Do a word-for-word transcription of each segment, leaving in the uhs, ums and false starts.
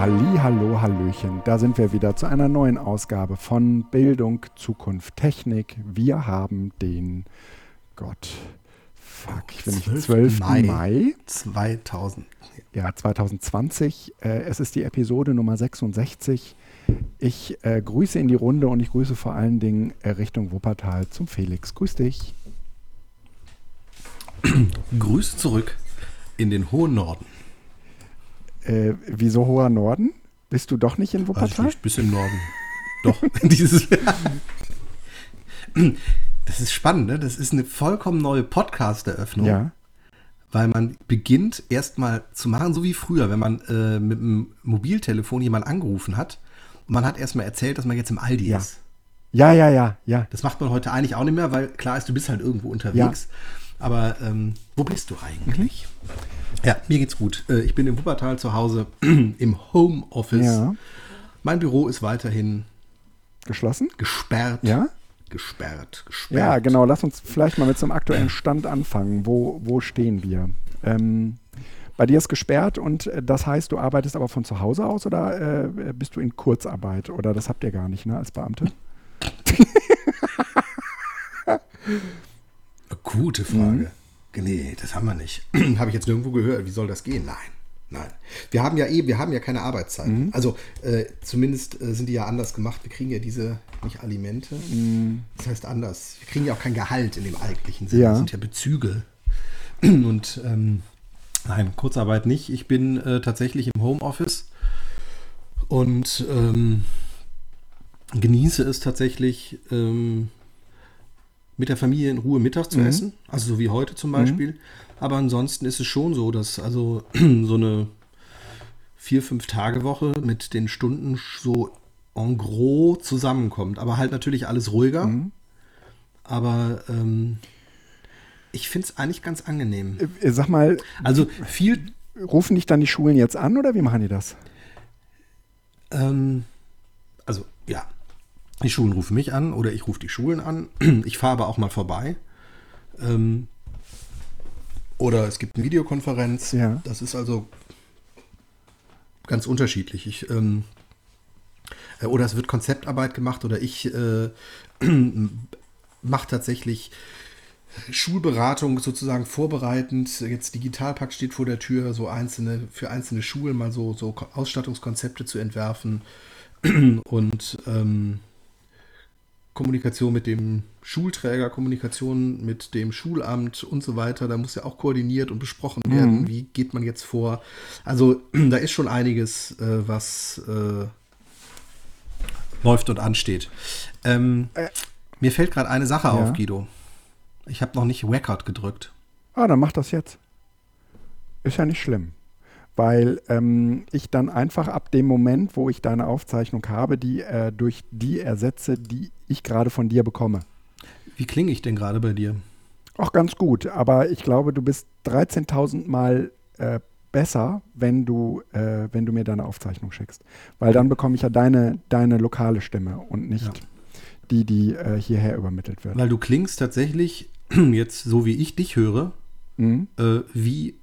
Halli, hallo, hallöchen, da sind wir wieder zu einer neuen Ausgabe von Bildung, Zukunft, Technik. Wir haben den, Gott, fuck, ich bin nicht, zwölften Mai zweitausend. Ja, zwanzig zwanzig. Es ist die Episode Nummer sechsundsechzig. Ich grüße in die Runde und ich grüße vor allen Dingen Richtung Wuppertal zum Felix. Grüß dich. Grüße zurück in den hohen Norden. Äh, wieso hoher Norden? Bist du doch nicht in Wuppertal? Also ich bin im Norden. Doch. Dieses das ist spannend, ne? Das ist eine vollkommen neue Podcast-Eröffnung. Ja. Weil man beginnt erstmal zu machen, so wie früher, wenn man äh, mit einem Mobiltelefon jemanden angerufen hat und man hat erstmal erzählt, dass man jetzt im Aldi ja. ist. Ja, ja, ja, ja. Das macht man heute eigentlich auch nicht mehr, weil klar ist, du bist halt irgendwo unterwegs. Ja. Aber ähm, wo bist du eigentlich? Mhm. Ja, mir geht's gut. Ich bin in Wuppertal zu Hause, im Homeoffice. Ja. Mein Büro ist weiterhin geschlossen, gesperrt. Ja? Gesperrt, gesperrt. Ja, genau. Lass uns vielleicht mal mit so einem aktuellen Stand anfangen. Wo, wo stehen wir? Ähm, bei dir ist gesperrt und das heißt, du arbeitest aber von zu Hause aus oder äh, bist du in Kurzarbeit? Oder das habt ihr gar nicht, ne, als Beamte? Gute Frage. Mhm. Nee, das haben wir nicht. Habe ich jetzt nirgendwo gehört. Wie soll das gehen? Nein, nein. Wir haben ja eh, wir haben ja keine Arbeitszeit. Mhm. Also äh, zumindest äh, sind die ja anders gemacht. Wir kriegen ja diese, nicht Alimente, mhm. das heißt anders. Wir kriegen ja auch kein Gehalt in dem eigentlichen Sinne. Ja. Das sind ja Bezüge. Und ähm, nein, Kurzarbeit nicht. Ich bin äh, tatsächlich im Homeoffice und ähm, genieße es tatsächlich, ähm, mit der Familie in Ruhe Mittag zu mhm. essen, also so wie heute zum Beispiel. Mhm. Aber ansonsten ist es schon so, dass also so eine vier, fünf Tage Woche mit den Stunden so en gros zusammenkommt. Aber halt natürlich alles ruhiger. Mhm. Aber ähm, ich finde es eigentlich ganz angenehm. Sag mal, also viel rufen dich dann die Schulen jetzt an oder wie machen die das? Ähm, also ja. Die Schulen rufen mich an oder ich rufe die Schulen an. Ich fahre aber auch mal vorbei. Ähm, oder es gibt eine Videokonferenz. Ja. Das ist also ganz unterschiedlich. Ich, ähm, oder es wird Konzeptarbeit gemacht oder ich äh, mache tatsächlich Schulberatung sozusagen vorbereitend. Jetzt Digitalpakt steht vor der Tür, so einzelne für einzelne Schulen mal so, so Ausstattungskonzepte zu entwerfen und ähm, Kommunikation mit dem Schulträger, Kommunikation mit dem Schulamt und so weiter. Da muss ja auch koordiniert und besprochen werden. Mhm. Wie geht man jetzt vor? Also da ist schon einiges, äh, was äh, läuft und ansteht. Ähm, äh, mir fällt gerade eine Sache ja. auf, Guido. Ich habe noch nicht Record gedrückt. Ah, dann mach das jetzt. Ist ja nicht schlimm. Weil ähm, ich dann einfach ab dem Moment, wo ich deine Aufzeichnung habe, die äh, durch die ersetze, die ich gerade von dir bekomme. Wie klinge ich denn gerade bei dir? Auch ganz gut, aber ich glaube, du bist dreizehntausend Mal äh, besser, wenn du, äh, wenn du mir deine Aufzeichnung schickst. Weil dann bekomme ich ja deine, deine lokale Stimme und nicht ja. die, die äh, hierher übermittelt wird. Weil du klingst tatsächlich jetzt, so wie ich dich höre, mhm. äh, wie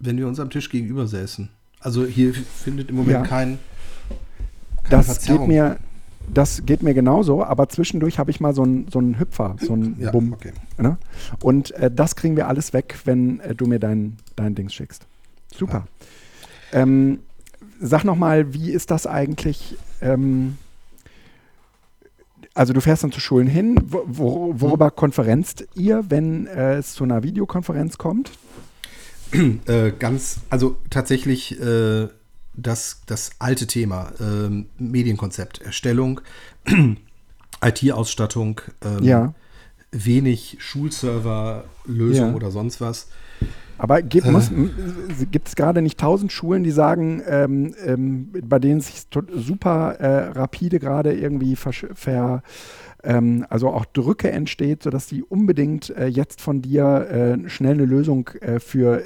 wenn wir uns am Tisch gegenüber säßen. Also hier findet im Moment ja. kein, keine das Verzerrung. Geht mir, das geht mir genauso, aber zwischendurch habe ich mal so einen so einen Hüpfer, so einen ja, Bumm. Okay. Ne? Und äh, das kriegen wir alles weg, wenn äh, du mir dein, dein Dings schickst. Super. Ja. Ähm, sag nochmal, wie ist das eigentlich? Ähm, also du fährst dann zu Schulen hin. Wo, wo, worüber hm. konferenzt ihr, wenn äh, es zu einer Videokonferenz kommt? Äh, ganz, also tatsächlich äh, das, das alte Thema, äh, Medienkonzept, Erstellung, I T-Ausstattung, äh, ja. wenig Schulserver-Lösung ja. oder sonst was. Aber gibt es äh, gerade nicht tausend Schulen, die sagen, ähm, ähm, bei denen sich super äh, rapide gerade irgendwie versch- ver... also auch Drücke entsteht, sodass die unbedingt äh, jetzt von dir äh, schnell eine Lösung äh, für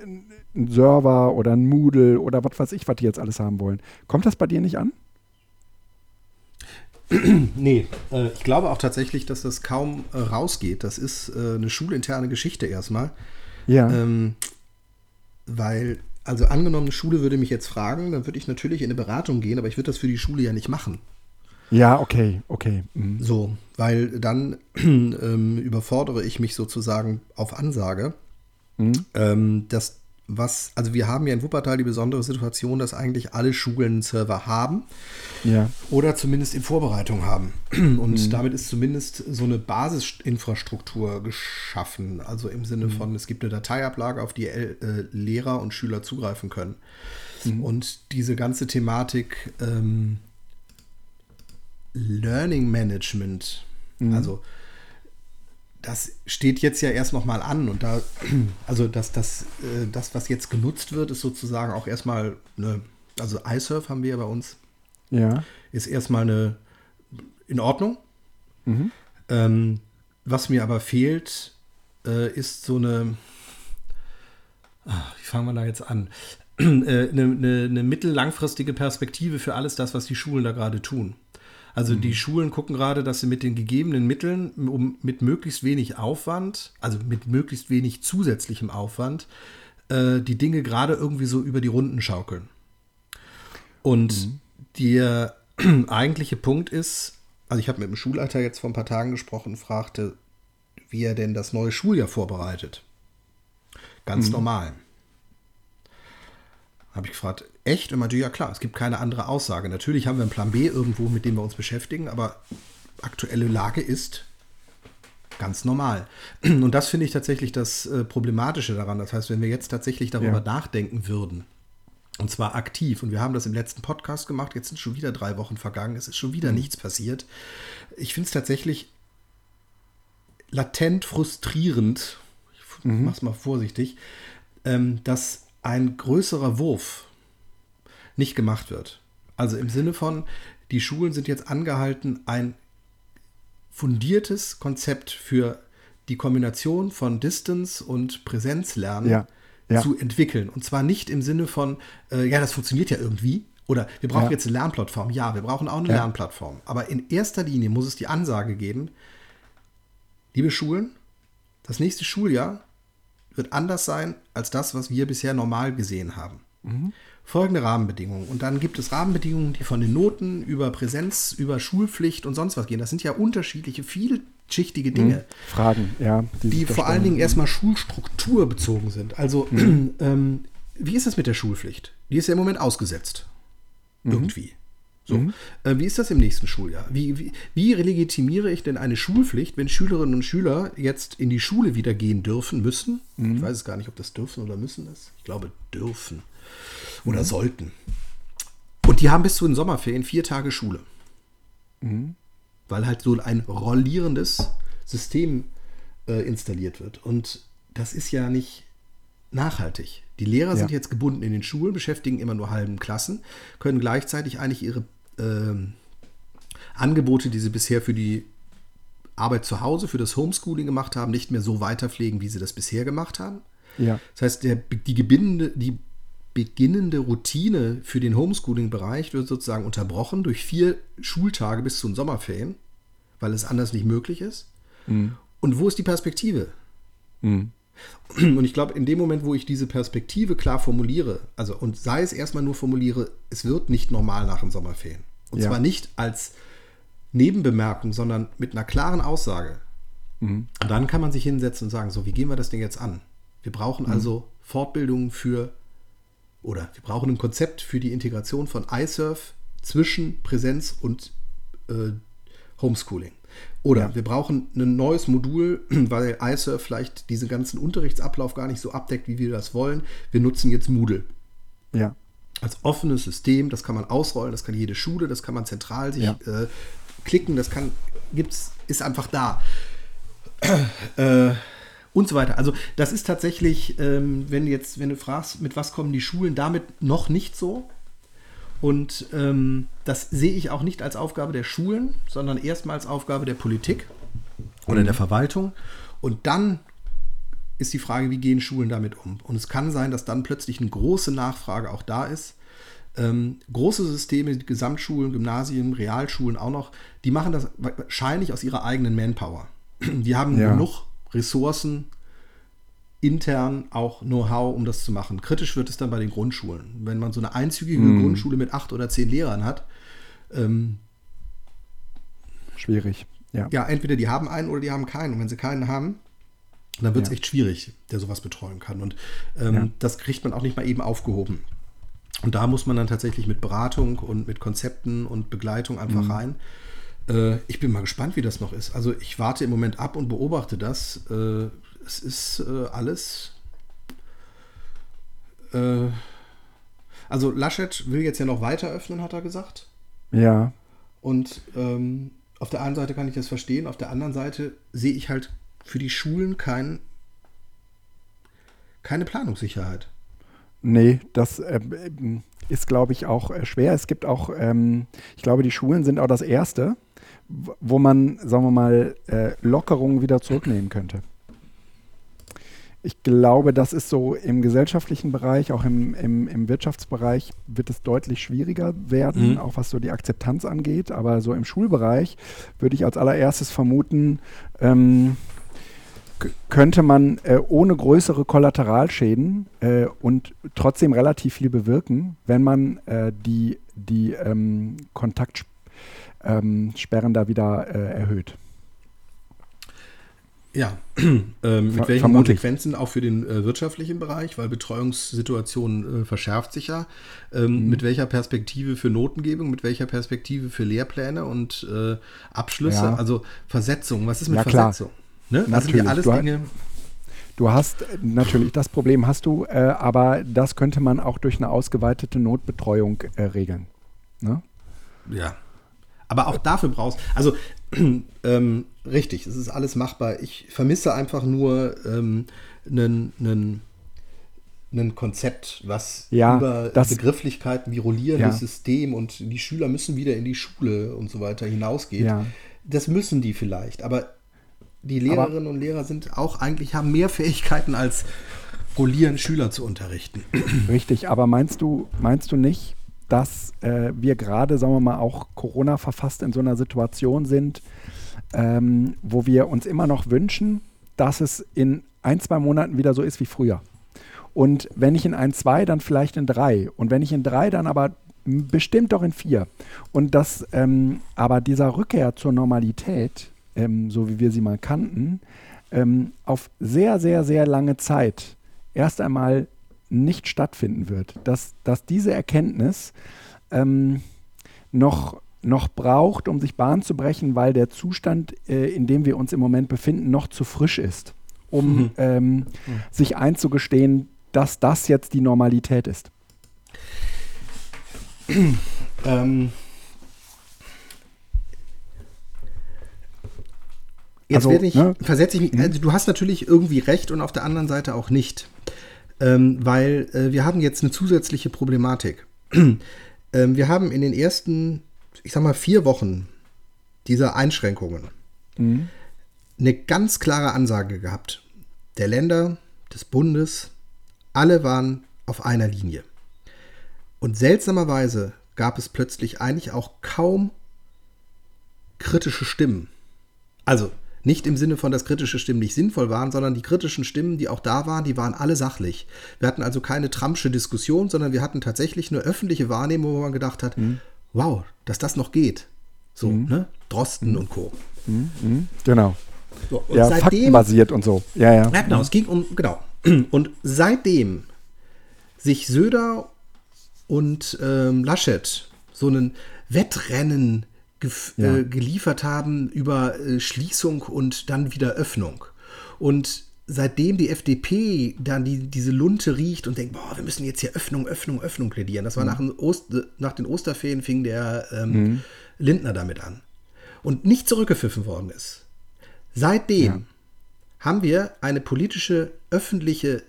einen Server oder ein Moodle oder was weiß ich, was die jetzt alles haben wollen. Kommt das bei dir nicht an? Nee, äh, ich glaube auch tatsächlich, dass das kaum äh, rausgeht. Das ist äh, eine schulinterne Geschichte erstmal. Ja. Ähm, weil also angenommen, eine Schule würde mich jetzt fragen, dann würde ich natürlich in eine Beratung gehen, aber ich würde das für die Schule ja nicht machen. Ja, okay, okay. Mhm. So, weil dann ähm, überfordere ich mich sozusagen auf Ansage. Mhm. Ähm, das, was, also wir haben ja in Wuppertal die besondere Situation, dass eigentlich alle Schulen einen Server haben, ja, oder zumindest in Vorbereitung haben. Und mhm. damit ist zumindest so eine Basisinfrastruktur geschaffen. Also im Sinne von, es gibt eine Dateiablage, auf die äh, Lehrer und Schüler zugreifen können. Mhm. Und diese ganze Thematik ähm, Learning Management, mhm. also das steht jetzt ja erst nochmal an und da, also das, das, das, was jetzt genutzt wird, ist sozusagen auch erstmal eine, also IServ haben wir bei uns, ja, ist erstmal eine, in Ordnung. Mhm. Ähm, was mir aber fehlt, äh, ist so eine, ach, wie fangen wir da jetzt an, äh, eine, eine, eine mittellangfristige Perspektive für alles das, was die Schulen da gerade tun. Also die Schulen gucken gerade, dass sie mit den gegebenen Mitteln, um mit möglichst wenig Aufwand, also mit möglichst wenig zusätzlichem Aufwand, äh, die Dinge gerade irgendwie so über die Runden schaukeln. Und mhm. der eigentliche Punkt ist, also ich habe mit dem Schulleiter jetzt vor ein paar Tagen gesprochen, fragte, wie er denn das neue Schuljahr vorbereitet. Ganz mhm. normal. Habe ich gefragt, echt? Und meinte, ja klar, es gibt keine andere Aussage. Natürlich haben wir einen Plan B irgendwo, mit dem wir uns beschäftigen, aber aktuelle Lage ist ganz normal. Und das finde ich tatsächlich das äh, Problematische daran. Das heißt, wenn wir jetzt tatsächlich darüber ja. nachdenken würden, und zwar aktiv, und wir haben das im letzten Podcast gemacht, jetzt sind schon wieder drei Wochen vergangen, es ist schon wieder mhm. nichts passiert. Ich finde es tatsächlich latent frustrierend, ich mhm. mach's mal vorsichtig, ähm, dass ein größerer Wurf nicht gemacht wird. Also im Sinne von, die Schulen sind jetzt angehalten, ein fundiertes Konzept für die Kombination von Distance und Präsenzlernen ja, ja. zu entwickeln. Und zwar nicht im Sinne von, äh, ja, das funktioniert ja irgendwie, oder wir brauchen ja. jetzt eine Lernplattform. Ja, wir brauchen auch eine ja. Lernplattform. Aber in erster Linie muss es die Ansage geben, liebe Schulen, das nächste Schuljahr wird anders sein als das, was wir bisher normal gesehen haben. Mhm. Folgende Rahmenbedingungen. Und dann gibt es Rahmenbedingungen, die von den Noten über Präsenz, über Schulpflicht und sonst was gehen. Das sind ja unterschiedliche, vielschichtige Dinge. Mhm. Fragen, ja. Die, die vor allen Dingen erstmal Schulstruktur bezogen sind. Also, mhm. ähm, wie ist das mit der Schulpflicht? Die ist ja im Moment ausgesetzt. Mhm. Irgendwie. So. Mhm. Äh, wie ist das im nächsten Schuljahr? Wie, wie, wie legitimiere ich denn eine Schulpflicht, wenn Schülerinnen und Schüler jetzt in die Schule wieder gehen dürfen, müssen? Mhm. Ich weiß es gar nicht, ob das dürfen oder müssen ist. Ich glaube, dürfen oder mhm. sollten. Und die haben bis zu den Sommerferien vier Tage Schule. Mhm. Weil halt so ein rollierendes System äh, installiert wird. Und das ist ja nicht nachhaltig. Die Lehrer ja. sind jetzt gebunden in den Schulen, beschäftigen immer nur halben Klassen, können gleichzeitig eigentlich ihre ähm, Angebote, die sie bisher für die Arbeit zu Hause, für das Homeschooling gemacht haben, nicht mehr so weiterpflegen, wie sie das bisher gemacht haben. Ja. Das heißt, der, die, gebindende, die beginnende Routine für den Homeschooling-Bereich wird sozusagen unterbrochen durch vier Schultage bis zu den Sommerferien, weil es anders nicht möglich ist. Mhm. Und wo ist die Perspektive? Mhm. Und ich glaube, in dem Moment, wo ich diese Perspektive klar formuliere, also und sei es erstmal nur formuliere, es wird nicht normal nach den Sommerferien. Und ja. zwar nicht als Nebenbemerkung, sondern mit einer klaren Aussage. Mhm. Und dann kann man sich hinsetzen und sagen, so, wie gehen wir das Ding jetzt an? Wir brauchen mhm. also Fortbildungen für, oder wir brauchen ein Konzept für die Integration von iServ zwischen Präsenz und äh, Homeschooling. Oder ja. wir brauchen ein neues Modul, weil iServ vielleicht diesen ganzen Unterrichtsablauf gar nicht so abdeckt, wie wir das wollen. Wir nutzen jetzt Moodle. Ja. Als offenes System, das kann man ausrollen, das kann jede Schule, das kann man zentral sich ja. äh, klicken, das kann, gibt's, ist einfach da. äh, und so weiter. Also das ist tatsächlich, ähm, wenn jetzt, wenn du fragst, mit was kommen die Schulen, damit noch nicht so. Und ähm, das sehe ich auch nicht als Aufgabe der Schulen, sondern erstmal als Aufgabe der Politik oder der Verwaltung. Und dann ist die Frage, wie gehen Schulen damit um? Und es kann sein, dass dann plötzlich eine große Nachfrage auch da ist. Ähm, große Systeme, Gesamtschulen, Gymnasien, Realschulen auch noch, die machen das wahrscheinlich aus ihrer eigenen Manpower. Die haben ja. genug Ressourcen, intern auch Know-how, um das zu machen. Kritisch wird es dann bei den Grundschulen. Wenn man so eine einzügige mm. Grundschule mit acht oder zehn Lehrern hat, ähm, schwierig. Ja. ja, entweder die haben einen oder die haben keinen. Und wenn sie keinen haben, dann wird es ja. echt schwierig, der sowas betreuen kann. Und ähm, ja. das kriegt man auch nicht mal eben aufgehoben. Und da muss man dann tatsächlich mit Beratung und mit Konzepten und Begleitung einfach mhm. rein. Äh, ich bin mal gespannt, wie das noch ist. Also ich warte im Moment ab und beobachte das. Äh, es ist äh, alles... Äh, also Laschet will jetzt ja noch weiter öffnen, hat er gesagt. Ja. Und ähm, auf der einen Seite kann ich das verstehen, auf der anderen Seite sehe ich halt für die Schulen kein, keine Planungssicherheit. Nee, das äh, ist, glaube ich, auch schwer. Es gibt auch, ähm, ich glaube, die Schulen sind auch das Erste, wo man, sagen wir mal, äh, Lockerungen wieder zurücknehmen könnte. Ich glaube, das ist so im gesellschaftlichen Bereich, auch im, im, im Wirtschaftsbereich wird es deutlich schwieriger werden, mhm. auch was so die Akzeptanz angeht. Aber so im Schulbereich würde ich als allererstes vermuten, ähm, könnte man äh, ohne größere Kollateralschäden äh, und trotzdem relativ viel bewirken, wenn man äh, die, die ähm, Kontaktsperren ähm, da wieder äh, erhöht. Ja, ähm, mit Ver- welchen Konsequenzen auch für den äh, wirtschaftlichen Bereich, weil Betreuungssituationen äh, verschärft sich ja. Ähm, mhm. Mit welcher Perspektive für Notengebung, mit welcher Perspektive für Lehrpläne und äh, Abschlüsse, ja. also Versetzung, was ist mit ja, Versetzung? Klar. Ne? Das sind ja alles du, Dinge. Du hast natürlich, das Problem hast du, äh, aber das könnte man auch durch eine ausgeweitete Notbetreuung äh, regeln. Ne? Ja, aber auch dafür brauchst also ähm, richtig, es ist alles machbar. Ich vermisse einfach nur einen ähm, ein Konzept, was ja, über das, Begrifflichkeiten wie rollierendes ja. System und die Schüler müssen wieder in die Schule und so weiter hinausgeht. Ja. Das müssen die vielleicht, aber die Lehrerinnen aber und Lehrer sind auch eigentlich, haben mehr Fähigkeiten als rollierend Schüler zu unterrichten. Richtig, aber meinst du, meinst du nicht, dass äh, wir gerade, sagen wir mal, auch Corona verfasst in so einer Situation sind, ähm, wo wir uns immer noch wünschen, dass es in ein, zwei Monaten wieder so ist wie früher. Und wenn nicht in ein, zwei, dann vielleicht in drei. Und wenn nicht in drei, dann aber bestimmt doch in vier. Und das, ähm, aber dieser Rückkehr zur Normalität, Ähm, so wie wir sie mal kannten, ähm, auf sehr, sehr, sehr lange Zeit erst einmal nicht stattfinden wird. Dass, dass diese Erkenntnis ähm, noch, noch braucht, um sich Bahn zu brechen, weil der Zustand, äh, in dem wir uns im Moment befinden, noch zu frisch ist, um mhm. Ähm, mhm. sich einzugestehen, dass das jetzt die Normalität ist. ähm. Jetzt also, werde ich, ne? versetze ich mich, also du hast natürlich irgendwie recht und auf der anderen Seite auch nicht, ähm, weil äh, wir haben jetzt eine zusätzliche Problematik. ähm, wir haben in den ersten, ich sag mal, vier Wochen dieser Einschränkungen mhm. eine ganz klare Ansage gehabt. Der Länder, des Bundes, alle waren auf einer Linie. Und seltsamerweise gab es plötzlich eigentlich auch kaum kritische Stimmen. Also, nicht im Sinne von, dass kritische Stimmen nicht sinnvoll waren, sondern die kritischen Stimmen, die auch da waren, die waren alle sachlich. Wir hatten also keine Trumpsche Diskussion, sondern wir hatten tatsächlich eine öffentliche Wahrnehmung, wo man gedacht hat, mhm. wow, dass das noch geht. So, mhm. ne? Drosten mhm. und Co. Mhm. Mhm. Genau. So, und ja, seitdem, faktenbasiert und so. Ja, ja. ja genau, mhm. es ging um, genau. Und seitdem sich Söder und ähm, Laschet so einen Wettrennen Gef- ja. äh, geliefert haben über äh, Schließung und dann wieder Öffnung. Und seitdem die F D P dann die, diese Lunte riecht und denkt, boah, wir müssen jetzt hier Öffnung, Öffnung, Öffnung plädieren. Das war mhm. nach, dem Ost- nach den Osterferien fing der ähm, mhm. Lindner damit an. Und nicht zurückgepfiffen worden ist. Seitdem ja. haben wir eine politische, öffentliche,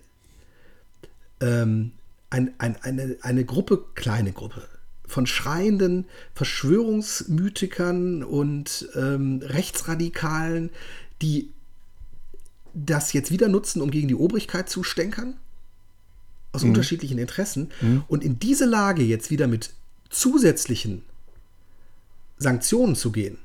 ähm, ein, ein, eine, eine Gruppe, kleine Gruppe, von schreienden Verschwörungsmythikern und ähm, Rechtsradikalen, die das jetzt wieder nutzen, um gegen die Obrigkeit zu stänkern, aus mhm. unterschiedlichen Interessen. Mhm. Und in diese Lage jetzt wieder mit zusätzlichen Sanktionen zu gehen,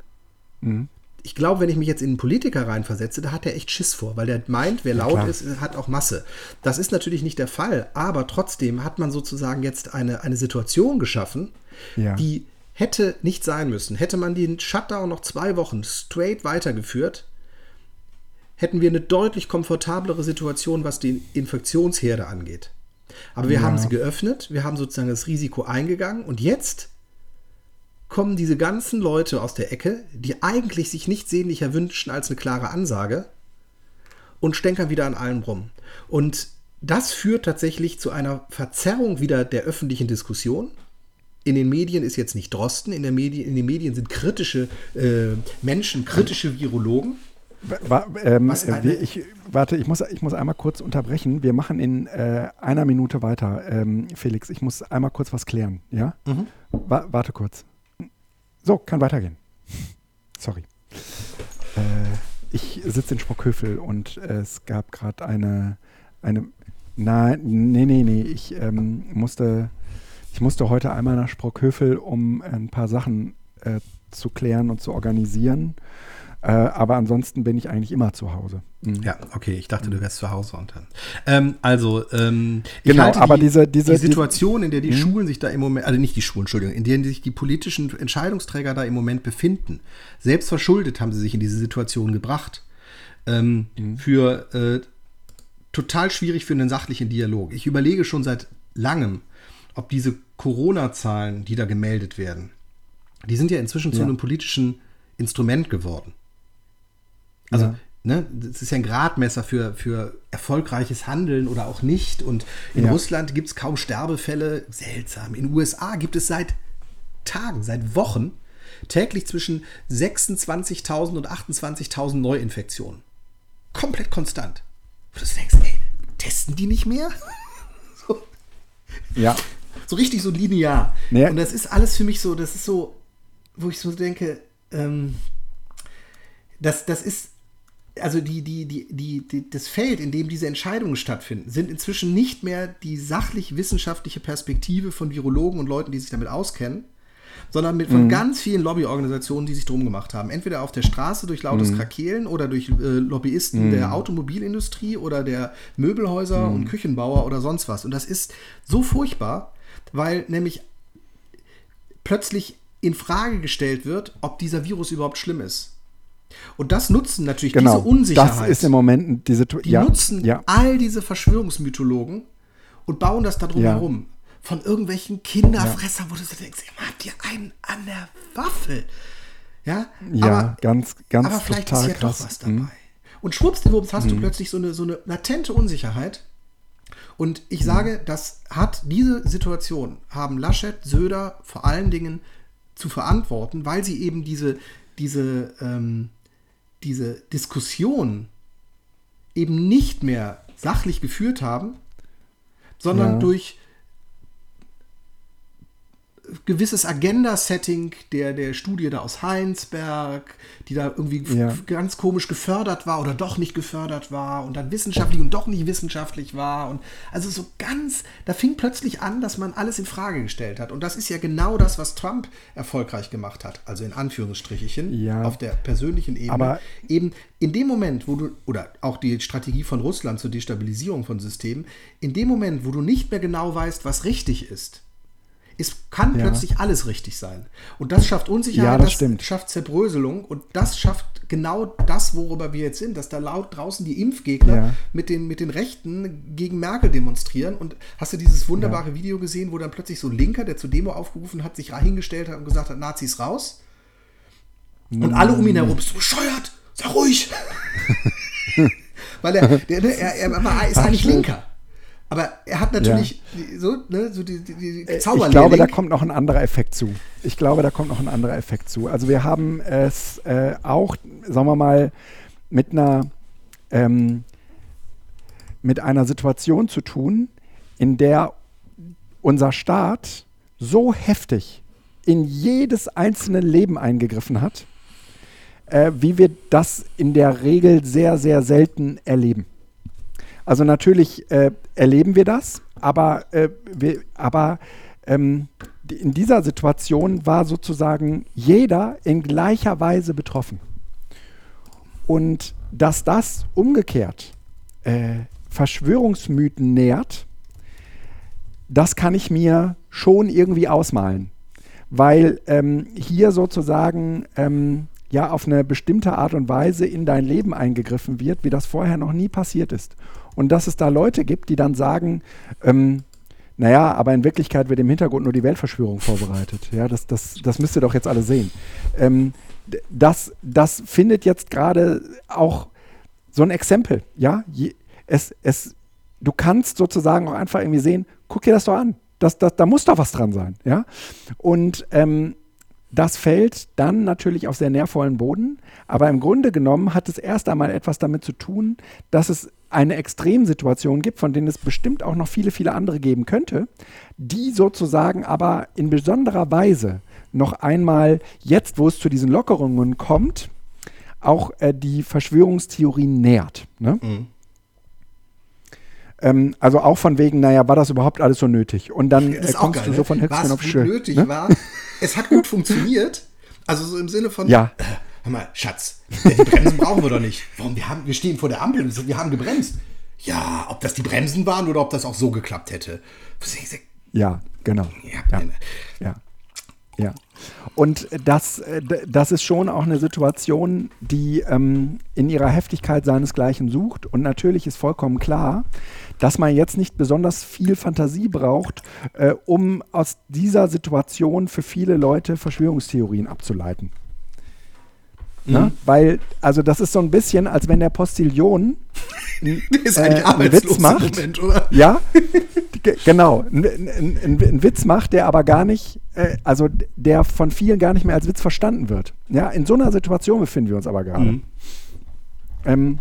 mhm. ich glaube, wenn ich mich jetzt in einen Politiker reinversetze, da hat er echt Schiss vor, weil der meint, wer laut ist, hat auch Masse. Das ist natürlich nicht der Fall, aber trotzdem hat man sozusagen jetzt eine, eine Situation geschaffen, ja. die hätte nicht sein müssen. Hätte man den Shutdown noch zwei Wochen straight weitergeführt, hätten wir eine deutlich komfortablere Situation, was die Infektionsherde angeht. Aber wir ja. haben sie geöffnet, wir haben sozusagen das Risiko eingegangen und jetzt kommen diese ganzen Leute aus der Ecke, die eigentlich sich nichts sehnlicher wünschen als eine klare Ansage und stänkern wieder an allem rum. Und das führt tatsächlich zu einer Verzerrung wieder der öffentlichen Diskussion. In den Medien ist jetzt nicht Drosten, in, der Medi- in den Medien sind kritische äh, Menschen, kritische Virologen. War, ähm, wir, ich, warte, ich muss, ich muss einmal kurz unterbrechen. Wir machen in äh, einer Minute weiter, ähm, Felix. Ich muss einmal kurz was klären, ja? Mhm. Wa- warte kurz. So, kann weitergehen. Sorry. Äh, ich sitze in Sprockhövel und äh, es gab gerade eine, eine... Nein, nee, nee, nee. Ich ähm, musste... Ich musste heute einmal nach Sprockhövel, um ein paar Sachen äh, zu klären und zu organisieren. Äh, aber ansonsten bin ich eigentlich immer zu Hause. Mhm. Ja, okay. Ich dachte, du wärst zu Hause und dann. Ähm, also, ähm, ich genau, halte aber die, diese, diese, die Situation, in der die mh. Schulen sich da im Moment, also nicht die Schulen, Entschuldigung, in der sich die politischen Entscheidungsträger da im Moment befinden, selbst verschuldet haben sie sich in diese Situation gebracht. Ähm, mhm. Für äh, total schwierig für einen sachlichen Dialog. Ich überlege schon seit langem, ob diese Corona-Zahlen, die da gemeldet werden, die sind ja inzwischen ja. zu einem politischen Instrument geworden. Also, ja. ne, das ist ja ein Gradmesser für, für erfolgreiches Handeln oder auch nicht. Und in ja. Russland gibt es kaum Sterbefälle. Seltsam. In den U S A gibt es seit Tagen, seit Wochen täglich zwischen sechsundzwanzigtausend und achtundzwanzigtausend Neuinfektionen. Komplett konstant. Und du denkst, ey, testen die nicht mehr? so. Ja. So richtig so linear. Ja. Und das ist alles für mich so, das ist so, wo ich so denke, ähm, das, das ist, also die, die, die, die, die, das Feld, in dem diese Entscheidungen stattfinden, sind inzwischen nicht mehr die sachlich-wissenschaftliche Perspektive von Virologen und Leuten, die sich damit auskennen, sondern mit, von mhm. ganz vielen Lobbyorganisationen, die sich drum gemacht haben. Entweder auf der Straße durch lautes mhm. Krakeelen oder durch äh, Lobbyisten mhm. der Automobilindustrie oder der Möbelhäuser mhm. und Küchenbauer oder sonst was. Und das ist so furchtbar, weil nämlich plötzlich in Frage gestellt wird, ob dieser Virus überhaupt schlimm ist. Und das nutzen natürlich genau, diese Unsicherheit. Das ist im Moment die Situation. Die ja, nutzen ja. all diese Verschwörungsmythologen und bauen das da drum ja. herum. Von irgendwelchen Kinderfressern, ja. wo du so denkst, habt ihr einen an der Waffel? Ja, ja aber, ganz, ganz aber vielleicht total ist ja krass. Doch was dabei. Mhm. Und schwuppsdiwupps hast mhm. du plötzlich so eine, so eine latente Unsicherheit. Und ich mhm. sage, das hat diese Situation, haben Laschet, Söder vor allen Dingen zu verantworten, weil sie eben diese, diese, ähm, diese Diskussion eben nicht mehr sachlich geführt haben, sondern ja. durch gewisses Agenda-Setting der, der Studie da aus Heinsberg, die da irgendwie ja. f- ganz komisch gefördert war oder doch nicht gefördert war und dann wissenschaftlich und doch nicht wissenschaftlich war. Und also so ganz, da fing plötzlich an, dass man alles in Frage gestellt hat. Und das ist ja genau das, was Trump erfolgreich gemacht hat. Also in Anführungsstrichen, ja. auf der persönlichen Ebene. Aber eben in dem Moment, wo du, oder auch die Strategie von Russland zur Destabilisierung von Systemen, in dem Moment, wo du nicht mehr genau weißt, was richtig ist, es kann ja. plötzlich alles richtig sein. Und das schafft Unsicherheit, ja, das, das stimmt. schafft Zerbröselung und das schafft genau das, worüber wir jetzt sind, dass da laut draußen die Impfgegner ja. mit, den, mit den Rechten gegen Merkel demonstrieren. Und hast du dieses wunderbare ja. Video gesehen, wo dann plötzlich so ein Linker, der zur Demo aufgerufen hat, sich hingestellt hat und gesagt hat, Nazis raus? Und alle um ihn herum, bist du bescheuert? Sei ruhig! Weil er, der, der, er, er ist eigentlich Linker. Aber er hat natürlich ja. so, ne, so die, die, die Zauberlehrling. Ich glaube, da kommt noch ein anderer Effekt zu. Ich glaube, da kommt noch ein anderer Effekt zu. Also wir haben es äh, auch, sagen wir mal, mit einer, ähm, mit einer Situation zu tun, in der unser Staat so heftig in jedes einzelne Leben eingegriffen hat, äh, wie wir das in der Regel sehr, sehr selten erleben. Also natürlich äh, erleben wir das, aber, äh, wir, aber ähm, in dieser Situation war sozusagen jeder in gleicher Weise betroffen. Und dass das umgekehrt äh, Verschwörungsmythen nährt, das kann ich mir schon irgendwie ausmalen. Weil ähm, hier sozusagen ähm, ja auf eine bestimmte Art und Weise in dein Leben eingegriffen wird, wie das vorher noch nie passiert ist. Und dass es da Leute gibt, die dann sagen, ähm, naja, aber in Wirklichkeit wird im Hintergrund nur die Weltverschwörung vorbereitet. Ja, das, das, das müsst ihr doch jetzt alle sehen. Ähm, das, das findet jetzt gerade auch so ein Exempel. Ja? Je, es, es, du kannst sozusagen auch einfach irgendwie sehen, guck dir das doch an. Das, das, da muss doch was dran sein. Ja? Und ähm, das fällt dann natürlich auf sehr nährvollen Boden, aber im Grunde genommen hat es erst einmal etwas damit zu tun, dass es eine Extremsituation gibt, von denen es bestimmt auch noch viele, viele andere geben könnte, die sozusagen aber in besonderer Weise noch einmal jetzt, wo es zu diesen Lockerungen kommt, auch äh, die Verschwörungstheorien nährt. Ne? Mhm. Also auch von wegen, naja, war das überhaupt alles so nötig? Und dann äh, kommst geil, du so von Hetzner auf schön. Nötig, ne? War, es hat gut funktioniert. Also so im Sinne von, ja. äh, hör mal, Schatz, die Bremsen brauchen wir doch nicht. Warum? Wir, haben, wir stehen vor der Ampel und wir haben gebremst. Ja, ob das die Bremsen waren oder ob das auch so geklappt hätte. Ja, genau. Ja, ja. ja. ja. Und das, das ist schon auch eine Situation, die ähm, in ihrer Heftigkeit seinesgleichen sucht. Und natürlich ist vollkommen klar, dass man jetzt nicht besonders viel Fantasie braucht, äh, um aus dieser Situation für viele Leute Verschwörungstheorien abzuleiten. Mhm. Na? Weil, also das ist so ein bisschen, als wenn der Postillion n, ist äh, einen Witz macht. Moment, oder? Ja, g- genau. Ein Witz macht, der aber gar nicht, äh, also der von vielen gar nicht mehr als Witz verstanden wird. Ja, in so einer Situation befinden wir uns aber gerade. Mhm. Ähm,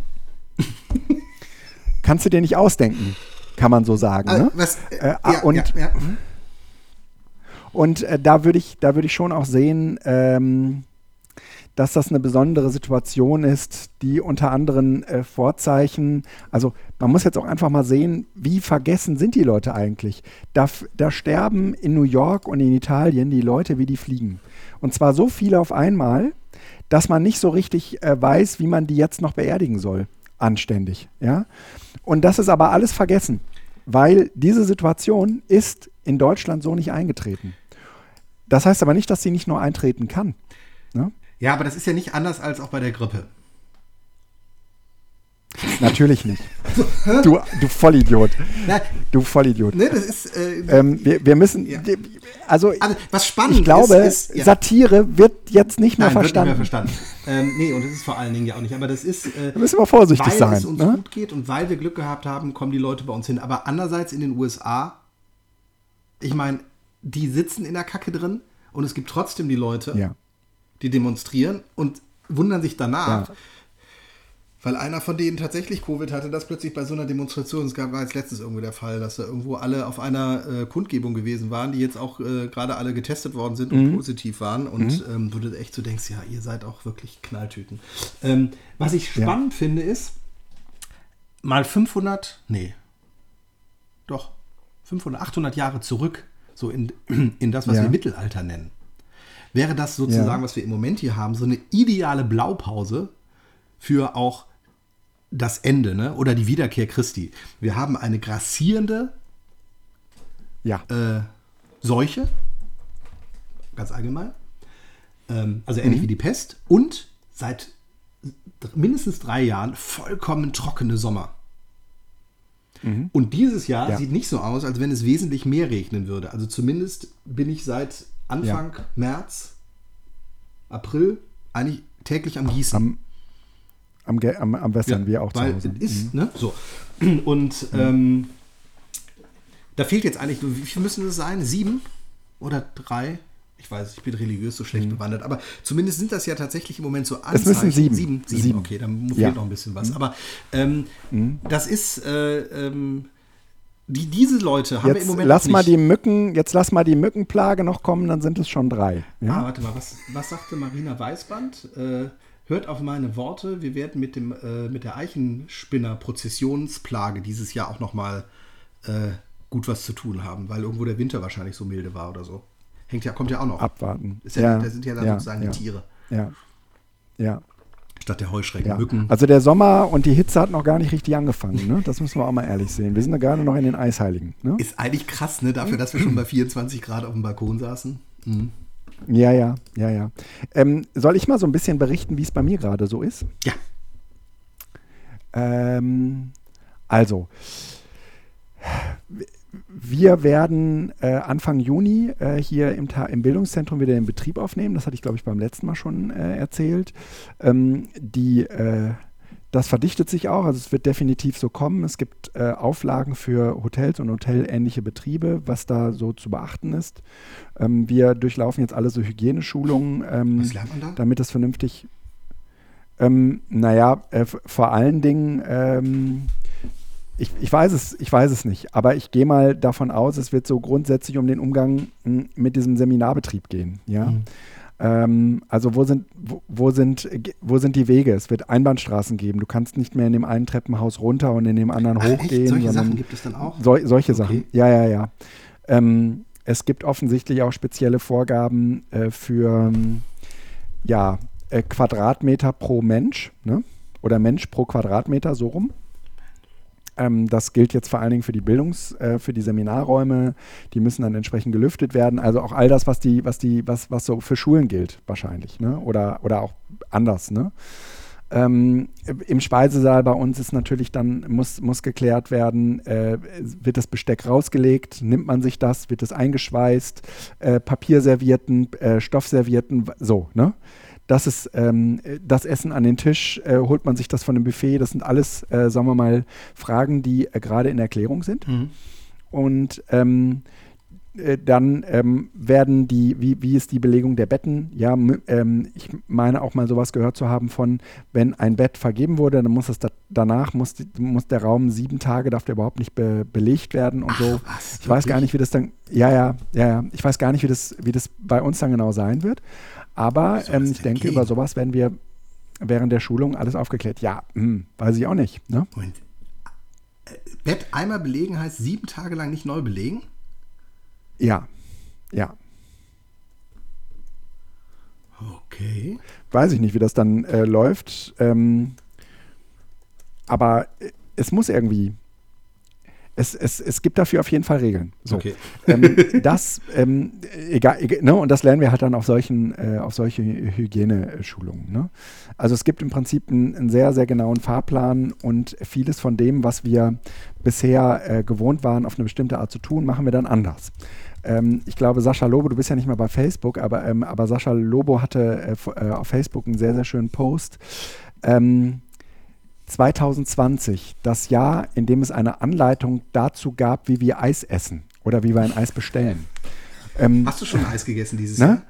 kannst du dir nicht ausdenken, kann man so sagen. Ah, ne? was, äh, äh, ja, und ja, ja. und äh, da würde ich, da würd ich schon auch sehen, ähm, dass das eine besondere Situation ist, die unter anderen äh, Vorzeichen, also man muss jetzt auch einfach mal sehen, wie vergessen sind die Leute eigentlich. Da, da sterben in New York und in Italien die Leute, wie die fliegen. Und zwar so viele auf einmal, dass man nicht so richtig äh, weiß, wie man die jetzt noch beerdigen soll. Anständig, ja. Und das ist aber alles vergessen, weil diese Situation ist in Deutschland so nicht eingetreten. Das heißt aber nicht, dass sie nicht nur eintreten kann. Ne? Ja, aber das ist ja nicht anders als auch bei der Grippe. Natürlich nicht. Du, du Vollidiot. Du Vollidiot. Ne, das ist, äh, ähm, wir, wir müssen, ja. also, also was spannend ich glaube, ist, ist, ja. Satire wird jetzt nicht mehr Nein, verstanden. Nein, wird nicht mehr verstanden. ähm, nee, und das ist vor allen Dingen ja auch nicht. Aber das ist, äh, da müssen wir vorsichtig weil sein. Weil es uns ne? gut geht und weil wir Glück gehabt haben, kommen die Leute bei uns hin. Aber andererseits in den U S A, ich meine, die sitzen in der Kacke drin und es gibt trotzdem die Leute, ja. die demonstrieren und wundern sich danach, ja. weil einer von denen tatsächlich Covid hatte, das plötzlich bei so einer Demonstration, es gab, war jetzt letztens irgendwie der Fall, dass da irgendwo alle auf einer äh, Kundgebung gewesen waren, die jetzt auch äh, gerade alle getestet worden sind und mhm. positiv waren und mhm. ähm, wo du echt so denkst, ja, ihr seid auch wirklich Knalltüten. Ähm, was ich spannend ja. finde ist, mal fünfhundert, nee, doch, fünfhundert, achthundert Jahre zurück, so in, in das, was ja. wir Mittelalter nennen, wäre das sozusagen, ja. was wir im Moment hier haben, so eine ideale Blaupause für auch das Ende, ne? Oder die Wiederkehr Christi. Wir haben eine grassierende ja. äh, Seuche, ganz allgemein, ähm, also ähnlich mhm. wie die Pest, und seit mindestens drei Jahren vollkommen trockene Sommer. Mhm. Und dieses Jahr ja. sieht nicht so aus, als wenn es wesentlich mehr regnen würde. Also zumindest bin ich seit Anfang ja. März, April, eigentlich täglich am Gießen. Am Am, am, am Western, ja, wir auch weil zu Hause. Ist, mhm. ne? So. Und mhm. ähm, da fehlt jetzt eigentlich, wie viel müssen es sein? Sieben oder drei? Ich weiß, ich bin religiös so schlecht mhm. bewandert, aber zumindest sind das ja tatsächlich im Moment so Anzeichen. Es müssen sieben. Sieben, sieben. sieben. Okay, dann fehlt ja. noch ein bisschen was. Mhm. Aber ähm, mhm. das ist, äh, ähm, die, diese Leute haben jetzt wir im Moment lass mal die Mücken, jetzt lass mal die Mückenplage noch kommen, dann sind es schon drei. Ja? Ah, warte mal, was, was sagte Marina Weißband? Äh, Hört auf meine Worte, wir werden mit, dem, äh, mit der Eichenspinner-Prozessionsplage dieses Jahr auch nochmal äh, gut was zu tun haben, weil irgendwo der Winter wahrscheinlich so milde war oder so. Hängt ja, kommt ja auch noch. Abwarten. Ist ja, ja, da sind ja dann ja, sozusagen ja, die Tiere. Ja, ja. statt der Heuschreckenmücken. Ja. Also der Sommer und die Hitze hat noch gar nicht richtig angefangen, ne? Das müssen wir auch mal ehrlich sehen. Wir sind da gerade noch in den Eisheiligen. Ne? Ist eigentlich krass, ne? Dafür, dass wir schon bei vierundzwanzig Grad auf dem Balkon saßen. Mhm. Ja, ja, ja, ja. Ähm, soll ich mal so ein bisschen berichten, wie es bei mir gerade so ist? Ja. Ähm, also, wir werden äh, Anfang Juni äh, hier im, Ta- im Bildungszentrum wieder den Betrieb aufnehmen. Das hatte ich, glaube ich, beim letzten Mal schon äh, erzählt. Ähm, die, äh, das verdichtet sich auch, also es wird definitiv so kommen. Es gibt äh, Auflagen für Hotels und hotelähnliche Betriebe, was da so zu beachten ist. Ähm, wir durchlaufen jetzt alle so Hygieneschulungen, ähm, was lernt man da? Damit das vernünftig... Ähm, naja, äh, f- vor allen Dingen... Ähm, Ich, ich, weiß es, ich weiß es nicht, aber ich gehe mal davon aus, es wird so grundsätzlich um den Umgang m, mit diesem Seminarbetrieb gehen. Ja? Mhm. Ähm, also wo sind, wo, wo, sind, wo sind die Wege? Es wird Einbahnstraßen geben. Du kannst nicht mehr in dem einen Treppenhaus runter und in dem anderen Ach, hochgehen. Echt? Solche Sachen gibt es dann auch? So, solche okay. Sachen, ja, ja, ja. Ähm, es gibt offensichtlich auch spezielle Vorgaben äh, für ja, äh, Quadratmeter pro Mensch, ne? Oder Mensch pro Quadratmeter, so rum. Ähm, das gilt jetzt vor allen Dingen für die Bildungs-, äh, für die Seminarräume. Die müssen dann entsprechend gelüftet werden. Also auch all das, was die, was die, was, was so für Schulen gilt, wahrscheinlich, ne? Oder, oder auch anders, ne? Ähm, im Speisesaal bei uns ist natürlich dann, muss, muss geklärt werden, äh, wird das Besteck rausgelegt, nimmt man sich das, wird es eingeschweißt, äh, Papierservietten, äh, Stoffservietten, so, ne? Das ist ähm, das Essen an den Tisch, äh, holt man sich das von dem Buffet, das sind alles, äh, sagen wir mal, Fragen, die äh, gerade in Erklärung sind. Mhm. Und ähm, äh, dann ähm, werden die, wie, wie ist die Belegung der Betten? Ja, m- ähm, ich meine auch mal sowas gehört zu haben von, wenn ein Bett vergeben wurde, dann muss es da, danach, muss, die, muss der Raum sieben Tage, darf der überhaupt nicht be- belegt werden und Ach, so. Was, ich weiß gar nicht, wie das dann, ja, ja, ja, ja, ich weiß gar nicht, wie das, wie das bei uns dann genau sein wird. Aber ähm, ich denke, gehen? über sowas werden wir während der Schulung alles aufgeklärt. Ja, mh, weiß ich auch nicht. Ne? Und äh, Bett einmal belegen heißt sieben Tage lang nicht neu belegen? Ja, ja. Okay. Weiß ich nicht, wie das dann äh, läuft. Ähm, aber es muss irgendwie... Es, es, es gibt dafür auf jeden Fall Regeln. So. Okay. Ähm, das, ähm, egal, egal, ne? Und das lernen wir halt dann auf solchen, äh, auf solche Hygieneschulungen. Ne? Also es gibt im Prinzip einen, einen sehr, sehr genauen Fahrplan und vieles von dem, was wir bisher äh, gewohnt waren, auf eine bestimmte Art zu tun, machen wir dann anders. Ähm, ich glaube, Sascha Lobo, du bist ja nicht mehr bei Facebook, aber, ähm, aber Sascha Lobo hatte äh, f- äh, auf Facebook einen sehr, sehr schönen Post. Ähm, zwanzig zwanzig, das Jahr, in dem es eine Anleitung dazu gab, wie wir Eis essen oder wie wir ein Eis bestellen. Ähm, Hast du schon Eis gegessen dieses ne?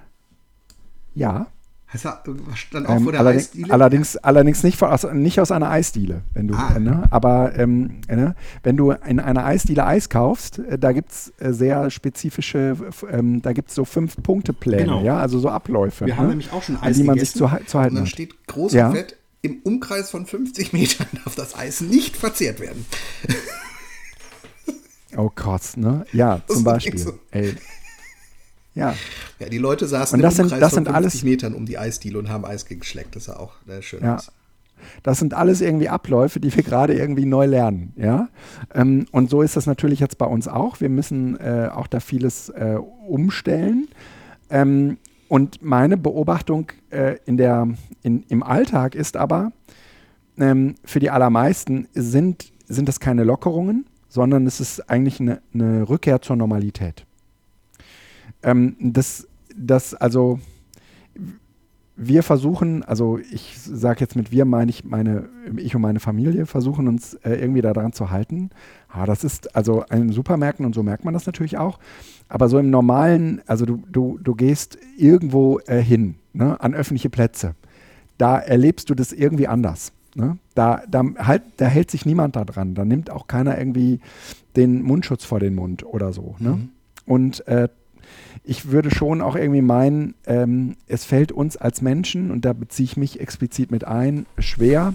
Jahr? Ja. Hast du, stand auch ähm, vor der allerdings, Eisdiele? Allerdings, allerdings nicht, aus, nicht aus einer Eisdiele. Wenn du, ah. äh, ne? Aber ähm, ne? wenn du in einer Eisdiele Eis kaufst, äh, da gibt es äh, sehr spezifische, äh, da gibt es so fünf Punkte Pläne, genau. Ja? Also so Abläufe. Wir ne? haben nämlich auch schon Eis an die man gegessen, sich zu, zu halten und dann steht groß und fett, ja? Im Umkreis von fünfzig Metern darf das Eis nicht verzehrt werden. Oh Gott, ne? Ja, das zum Beispiel. So. Ey. Ja. Ja, die Leute saßen im Umkreis sind, das von sind fünfzig Metern um die Eisdiele und haben Eis geschleckt. Das ist ja auch äh, schön. Ja. Das sind alles irgendwie Abläufe, die wir gerade irgendwie neu lernen. Ja? Ähm, und so ist das natürlich jetzt bei uns auch. Wir müssen äh, auch da vieles äh, umstellen. Ähm, Und meine Beobachtung äh, in der, in, im Alltag ist aber, ähm, für die allermeisten sind, sind das keine Lockerungen, sondern es ist eigentlich eine ne Rückkehr zur Normalität. Ähm, das, das, also, wir versuchen, also ich sage jetzt mit wir, meine ich, meine, ich und meine Familie versuchen uns äh, irgendwie daran zu halten. Ah, das ist also in Supermärkten und so merkt man das natürlich auch. Aber so im normalen, also du, du, du gehst irgendwo äh, hin, ne, an öffentliche Plätze. Da erlebst du das irgendwie anders. Ne? Da, da, halt, da hält sich niemand da dran. Da nimmt auch keiner irgendwie den Mundschutz vor den Mund oder so. Ne? Mhm. Und äh, ich würde schon auch irgendwie meinen, ähm, es fällt uns als Menschen, und da beziehe ich mich explizit mit ein, schwer,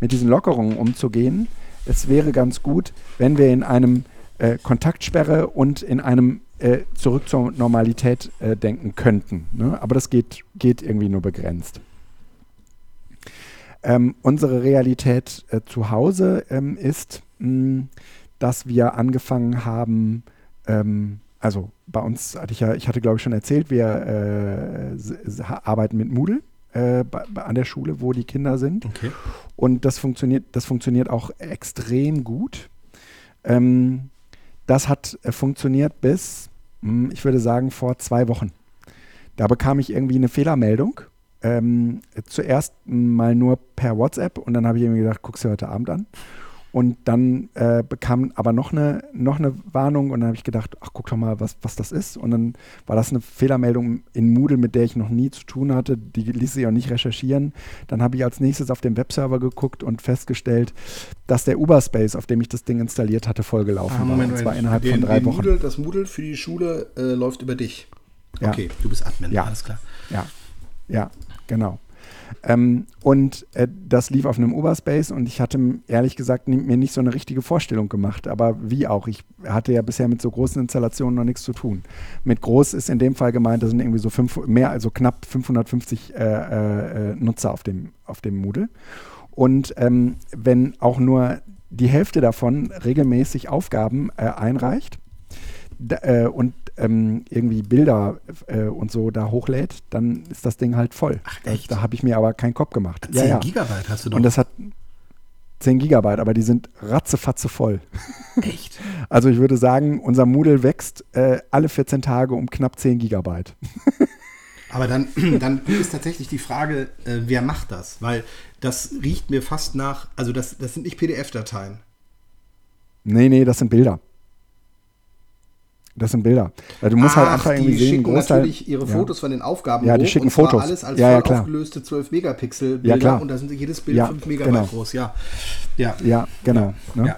mit diesen Lockerungen umzugehen. Es wäre ganz gut, wenn wir in einem äh, Kontaktsperre und in einem äh, Zurück zur Normalität äh, denken könnten. Ne? Aber das geht, geht irgendwie nur begrenzt. Ähm, unsere Realität äh, zu Hause ähm, ist, mh, dass wir angefangen haben, ähm, also bei uns hatte ich ja, ich hatte glaube ich schon erzählt, wir äh, arbeiten mit Moodle äh, bei, bei, an der Schule, wo die Kinder sind. Okay. Und das funktioniert, das funktioniert auch extrem gut. Ähm, das hat äh, funktioniert bis, mh, ich würde sagen, vor zwei Wochen. Da bekam ich irgendwie eine Fehlermeldung. Ähm, zuerst mal nur per WhatsApp und dann habe ich irgendwie gesagt, guck's dir heute Abend an. Und dann äh, bekam aber noch eine, noch eine Warnung und dann habe ich gedacht, ach guck doch mal, was, was das ist. Und dann war das eine Fehlermeldung in Moodle, mit der ich noch nie zu tun hatte. Die ließ sich auch nicht recherchieren. Dann habe ich als nächstes auf den Webserver geguckt und festgestellt, dass der Uberspace, auf dem ich das Ding installiert hatte, vollgelaufen ah, Moment, war. Und zwar Moment. innerhalb den, von drei Wochen. Moodle, das Moodle für die Schule äh, läuft über dich. Ja. Okay, du bist Admin, ja. Alles klar. Ja, ja. Genau. Ähm, und äh, das lief auf einem Uberspace und ich hatte ehrlich gesagt nie, mir nicht so eine richtige Vorstellung gemacht, aber wie auch, ich hatte ja bisher mit so großen Installationen noch nichts zu tun. Mit groß ist in dem Fall gemeint, da sind irgendwie so fünf, mehr, also knapp fünfhundertfünfzig äh, äh, Nutzer auf dem, auf dem Moodle. Und ähm, wenn auch nur die Hälfte davon regelmäßig Aufgaben äh, einreicht, Da, äh, und ähm, irgendwie Bilder äh, und so da hochlädt, dann ist das Ding halt voll. Ach, echt? Da, da habe ich mir aber keinen Kopf gemacht. zehn ja, ja. Gigabyte hast du doch. Und das hat zehn Gigabyte, aber die sind ratzefatze voll. Echt? Also ich würde sagen, unser Moodle wächst äh, alle vierzehn Tage um knapp zehn Gigabyte. Aber dann, dann ist tatsächlich die Frage, äh, wer macht das? Weil das riecht mir fast nach, also das, das sind nicht P D F-Dateien. Nee, nee, das sind Bilder. Das sind Bilder. Weil du musst Ach, halt einfach irgendwie die sehen, schicken Großteil, natürlich ihre Fotos ja. von den Aufgaben ja, die hoch schicken und zwar Fotos. Alles als ja, ja, voll klar. Aufgelöste zwölf Megapixel Bilder ja, und da sind jedes Bild ja, fünf Megabyte genau. groß. Ja, ja, ja genau. Ja. Ne? Ja.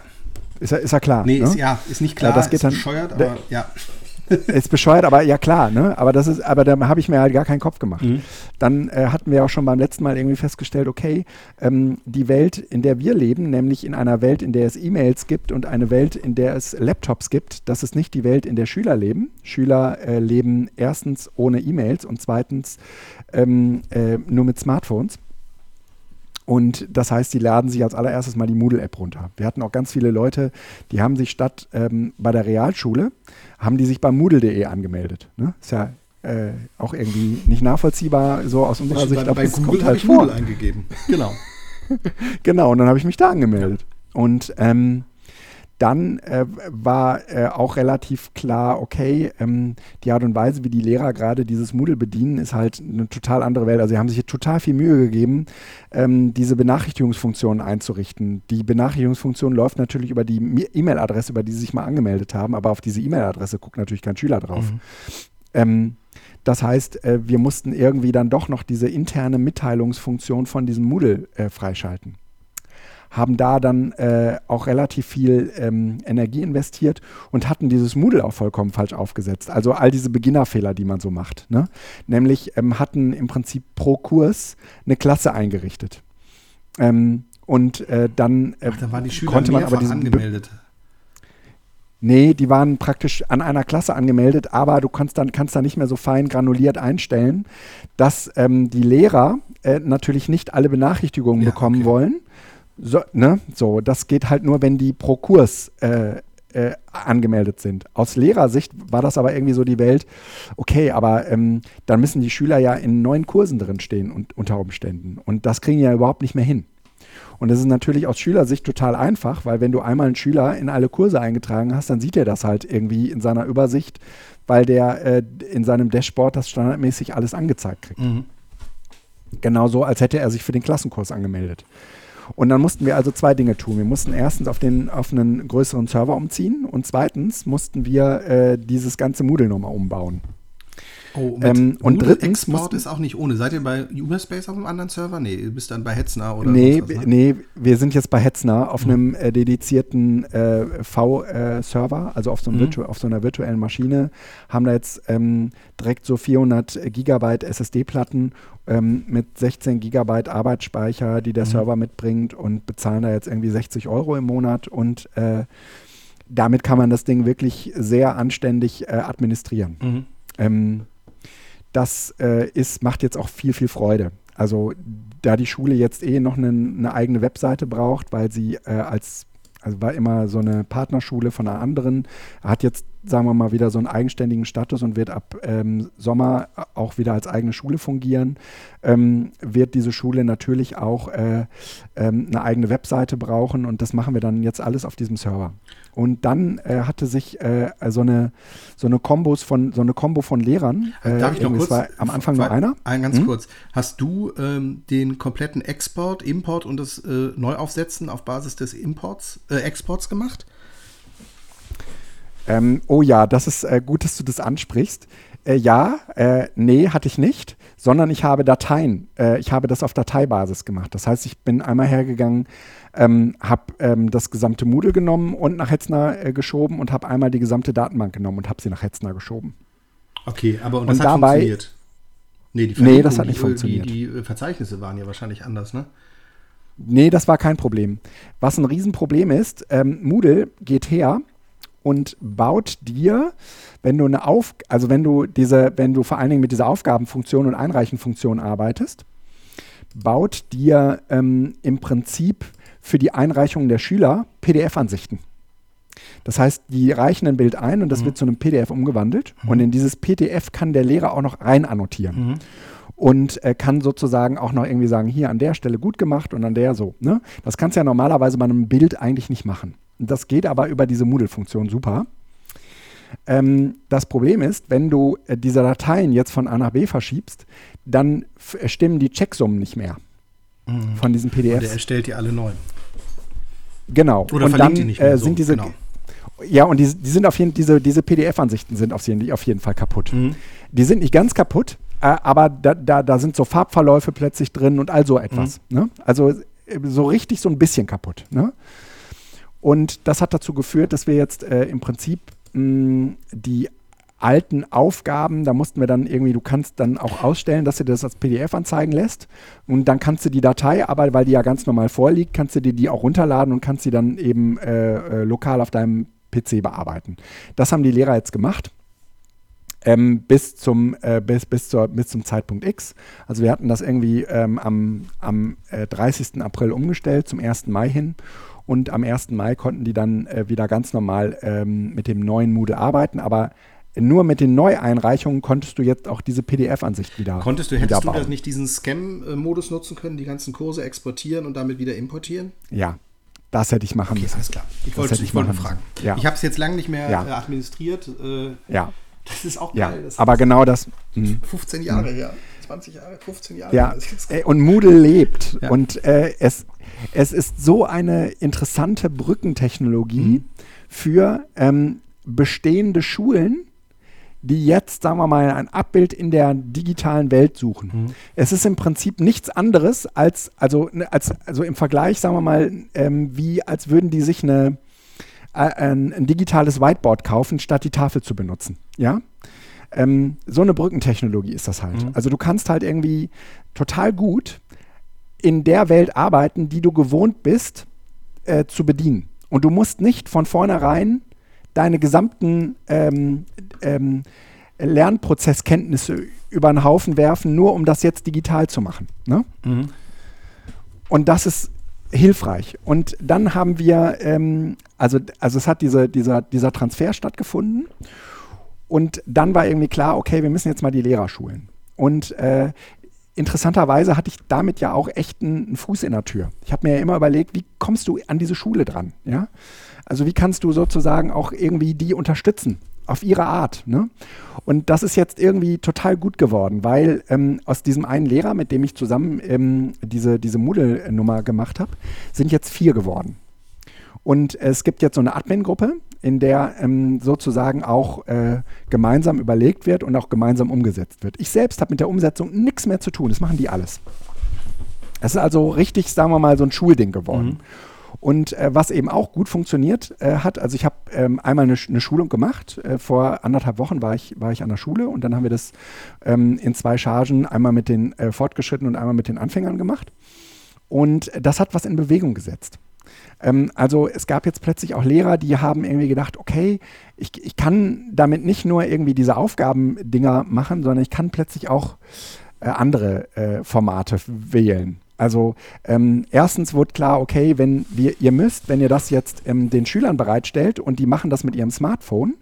Ist, ist ja klar. Nee, ne? ist, ja, ist nicht klar, ja, das geht ist dann, bescheuert, aber der, ja. Ist bescheuert, aber ja klar, ne? Aber das ist, aber da habe ich mir halt gar keinen Kopf gemacht. Mhm. Dann äh, hatten wir auch schon beim letzten Mal irgendwie festgestellt, okay, ähm, die Welt, in der wir leben, nämlich in einer Welt, in der es E-Mails gibt und eine Welt, in der es Laptops gibt, das ist nicht die Welt, in der Schüler leben. Schüler äh, leben erstens ohne E-Mails und zweitens ähm, äh, nur mit Smartphones. Und das heißt, die laden sich als allererstes mal die Moodle-App runter. Wir hatten auch ganz viele Leute, die haben sich statt ähm, bei der Realschule, haben die sich bei Moodle punkt de angemeldet. Ne? Ist ja äh, auch irgendwie nicht nachvollziehbar, so aus unserer Sicht. Bei, bei Google habe ich Moodle eingegeben. Genau. Genau, und dann habe ich mich da angemeldet. Ja. Und ähm, dann äh, war äh, auch relativ klar, okay, ähm, die Art und Weise, wie die Lehrer gerade dieses Moodle bedienen, ist halt eine total andere Welt. Also sie haben sich total viel Mühe gegeben, ähm, diese Benachrichtigungsfunktion einzurichten. Die Benachrichtigungsfunktion läuft natürlich über die E-Mail-Adresse, über die sie sich mal angemeldet haben, aber auf diese E-Mail-Adresse guckt natürlich kein Schüler drauf. Mhm. Ähm, das heißt, äh, wir mussten irgendwie dann doch noch diese interne Mitteilungsfunktion von diesem Moodle äh, freischalten. Haben da dann äh, auch relativ viel ähm, Energie investiert und hatten dieses Moodle auch vollkommen falsch aufgesetzt. Also all diese Beginnerfehler, die man so macht. Ne? Nämlich ähm, hatten im Prinzip pro Kurs eine Klasse eingerichtet. Ähm, und äh, dann, äh, Ach, dann waren die Schüler konnte man aber angemeldet. Be- Nee, die waren praktisch an einer Klasse angemeldet, aber du kannst dann, kannst dann nicht mehr so fein granuliert einstellen, dass ähm, die Lehrer äh, natürlich nicht alle Benachrichtigungen ja, bekommen okay. wollen. So, ne? So, das geht halt nur, wenn die pro Kurs äh, äh, angemeldet sind. Aus Lehrersicht war das aber irgendwie so die Welt, okay, aber ähm, dann müssen die Schüler ja in neuen Kursen drin stehen und unter Umständen. Und das kriegen die ja überhaupt nicht mehr hin. Und das ist natürlich aus Schülersicht total einfach, weil wenn du einmal einen Schüler in alle Kurse eingetragen hast, dann sieht er das halt irgendwie in seiner Übersicht, weil der äh, in seinem Dashboard das standardmäßig alles angezeigt kriegt. Mhm. Genauso, als hätte er sich für den Klassenkurs angemeldet. Und dann mussten wir also zwei Dinge tun. Wir mussten erstens auf, den, auf einen größeren Server umziehen und zweitens mussten wir äh, dieses ganze Moodle nochmal umbauen. Oh, ähm, und drittens Export ist auch nicht ohne. Seid ihr bei Uberspace auf einem anderen Server? Nee, du bist dann bei Hetzner oder nee, was, ne? Nee, wir sind jetzt bei Hetzner auf mhm. einem äh, dedizierten äh, V-Server, äh, also auf so, einem mhm. Virtu- auf so einer virtuellen Maschine, haben da jetzt ähm, direkt so vierhundert Gigabyte S S D-Platten ähm, mit sechzehn Gigabyte Arbeitsspeicher, die der mhm. Server mitbringt und bezahlen da jetzt irgendwie sechzig Euro im Monat und äh, damit kann man das Ding wirklich sehr anständig äh, administrieren. Mhm. Ähm, Das äh, ist, macht jetzt auch viel, viel Freude. Also da die Schule jetzt eh noch eine, eine eigene Webseite braucht, weil sie äh, als, also war immer so eine Partnerschule von einer anderen, hat jetzt, sagen wir mal, wieder so einen eigenständigen Status und wird ab ähm, Sommer auch wieder als eigene Schule fungieren, ähm, wird diese Schule natürlich auch äh, ähm, eine eigene Webseite brauchen, und das machen wir dann jetzt alles auf diesem Server. Und dann äh, hatte sich äh, so eine so eine Kombos von so eine Kombo von Lehrern. Äh, Darf ich noch kurz? War am Anfang nur einer. Ein ganz hm? kurz. Hast du ähm, den kompletten Export, Import und das äh, Neuaufsetzen auf Basis des Imports, äh, Exports gemacht? Ähm, oh ja, das ist äh, gut, dass du das ansprichst. Äh, ja, äh, nee, hatte ich nicht, sondern ich habe Dateien. Äh, ich habe das auf Dateibasis gemacht. Das heißt, ich bin einmal hergegangen, ähm, habe ähm, das gesamte Moodle genommen und nach Hetzner äh, geschoben und habe einmal die gesamte Datenbank genommen und habe sie nach Hetzner geschoben. Okay, aber und das und hat dabei, funktioniert? Nee, die nee, das hat nicht die, funktioniert. Die, die Verzeichnisse waren ja wahrscheinlich anders, ne? Nee, das war kein Problem. Was ein Riesenproblem ist, ähm, Moodle geht her und baut dir, wenn du eine Auf, also wenn du diese, wenn du vor allen Dingen mit dieser Aufgabenfunktion und Einreichenfunktion arbeitest, baut dir ähm, im Prinzip für die Einreichung der Schüler P D F-Ansichten. Das heißt, die reichen ein Bild ein und das mhm. wird zu einem P D F umgewandelt. Mhm. Und in dieses P D F kann der Lehrer auch noch rein annotieren. Mhm. Und äh, kann sozusagen auch noch irgendwie sagen, hier an der Stelle gut gemacht und an der so. Ne? Das kannst du ja normalerweise bei einem Bild eigentlich nicht machen. Das geht aber über diese Moodle-Funktion super. Ähm, das Problem ist, wenn du äh, diese Dateien jetzt von A nach B verschiebst, dann f- stimmen die Checksummen nicht mehr mhm. von diesen P D Fs. Und der erstellt die alle neu. Genau. Oder und dann die nicht mehr äh, sind so. diese genau. Ja, und die, die sind auf jeden diese diese P D F-Ansichten sind auf jeden, auf jeden Fall kaputt. Mhm. Die sind nicht ganz kaputt, äh, aber da, da da sind so Farbverläufe plötzlich drin und all so etwas. Mhm. Ne? Also so richtig so ein bisschen kaputt. Ne? Und das hat dazu geführt, dass wir jetzt äh, im Prinzip mh, die alten Aufgaben, da mussten wir dann irgendwie, du kannst dann auch ausstellen, dass du das als P D F anzeigen lässt, und dann kannst du die Datei, aber weil die ja ganz normal vorliegt, kannst du dir die auch runterladen und kannst sie dann eben äh, äh, lokal auf deinem P C bearbeiten. Das haben die Lehrer jetzt gemacht. Ähm, bis zum, äh, bis, bis, zur, bis zum Zeitpunkt X. Also wir hatten das irgendwie ähm, am, am äh, dreißigsten April umgestellt, zum ersten Mai hin. Und am ersten Mai konnten die dann äh, wieder ganz normal ähm, mit dem neuen Moodle arbeiten. Aber nur mit den Neueinreichungen konntest du jetzt auch diese P D F-Ansicht wieder Konntest du, hättest du das nicht diesen Scam-Modus nutzen können, die ganzen Kurse exportieren und damit wieder importieren? Ja. Das hätte ich machen okay, müssen. Alles klar. Ich das wollte, ich ich wollte fragen. Ja. Ich habe es jetzt lange nicht mehr ja. äh, administriert. Äh, ja. Das ist auch geil. Ja. Aber genau das. Mh. fünfzehn Jahre, mh. ja. zwanzig Jahre, fünfzehn Jahre. Ja. Ey, und Moodle lebt. Ja. Und äh, es, es ist so eine interessante Brückentechnologie mhm. für ähm, bestehende Schulen, die jetzt, sagen wir mal, ein Abbild in der digitalen Welt suchen. Mhm. Es ist im Prinzip nichts anderes als, also, als, also im Vergleich, sagen wir mal, ähm, wie als würden die sich eine, äh, ein, ein digitales Whiteboard kaufen, statt die Tafel zu benutzen. Ja? Ähm, so eine Brückentechnologie ist das halt. Mhm. Also du kannst halt irgendwie total gut in der Welt arbeiten, die du gewohnt bist, äh, zu bedienen. Und du musst nicht von vornherein deine gesamten ähm, ähm, Lernprozesskenntnisse über den Haufen werfen, nur um das jetzt digital zu machen. Ne? Mhm. Und das ist hilfreich. Und dann haben wir, ähm, also, also es hat diese, dieser, dieser Transfer stattgefunden, und dann war irgendwie klar, okay, wir müssen jetzt mal die Lehrer schulen. Und äh, interessanterweise hatte ich damit ja auch echt einen, einen Fuß in der Tür. Ich habe mir ja immer überlegt, wie kommst du an diese Schule dran? Ja? Also wie kannst du sozusagen auch irgendwie die unterstützen auf ihre Art? Ne? Und das ist jetzt irgendwie total gut geworden, weil ähm, aus diesem einen Lehrer, mit dem ich zusammen ähm, diese, diese Moodle-Nummer gemacht habe, sind jetzt vier geworden. Und es gibt jetzt so eine Admin-Gruppe, in der ähm, sozusagen auch äh, gemeinsam überlegt wird und auch gemeinsam umgesetzt wird. Ich selbst habe mit der Umsetzung nichts mehr zu tun, das machen die alles. Es ist also richtig, sagen wir mal, so ein Schulding geworden. Mhm. Und äh, was eben auch gut funktioniert äh, hat, also ich habe ähm, einmal eine ne Schulung gemacht, äh, vor anderthalb Wochen war ich, war ich an der Schule, und dann haben wir das ähm, in zwei Chargen, einmal mit den äh, Fortgeschrittenen und einmal mit den Anfängern gemacht. Und das hat was in Bewegung gesetzt. Ähm, also es gab jetzt plötzlich auch Lehrer, die haben irgendwie gedacht, okay, ich, ich kann damit nicht nur irgendwie diese Aufgabendinger machen, sondern ich kann plötzlich auch äh, andere äh, Formate wählen. Also ähm, erstens wurde klar, okay, wenn wir, ihr müsst, wenn ihr das jetzt ähm, den Schülern bereitstellt und die machen das mit ihrem Smartphone,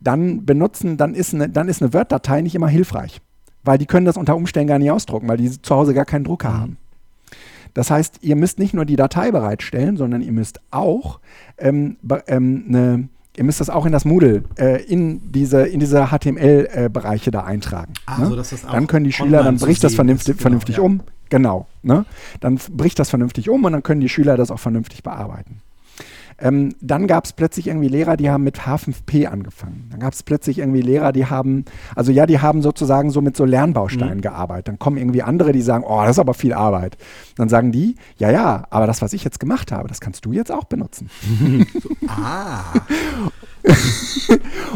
dann benutzen, dann ist eine, dann ist eine Word-Datei nicht immer hilfreich, weil die können das unter Umständen gar nicht ausdrucken, weil die zu Hause gar keinen Drucker haben. Das heißt, ihr müsst nicht nur die Datei bereitstellen, sondern ihr müsst auch ähm, be- ähm, eine Ihr müsst das auch in das Moodle, äh, in diese, in diese H T M L-Bereiche äh, da eintragen. Ah, ne? So, dass das auch dann können die Schüler, dann bricht das vernünftig, ist, vernünftig genau, um. Ja. Genau. Ne? Dann bricht das vernünftig um und dann können die Schüler das auch vernünftig bearbeiten. Ähm, dann gab es plötzlich irgendwie Lehrer, die haben mit H fünf P angefangen. Dann gab es plötzlich irgendwie Lehrer, die haben, also ja, die haben sozusagen so mit so Lernbausteinen mhm. gearbeitet. Dann kommen irgendwie andere, die sagen, oh, das ist aber viel Arbeit. Dann sagen die, ja, ja, aber das, was ich jetzt gemacht habe, das kannst du jetzt auch benutzen. So, ah.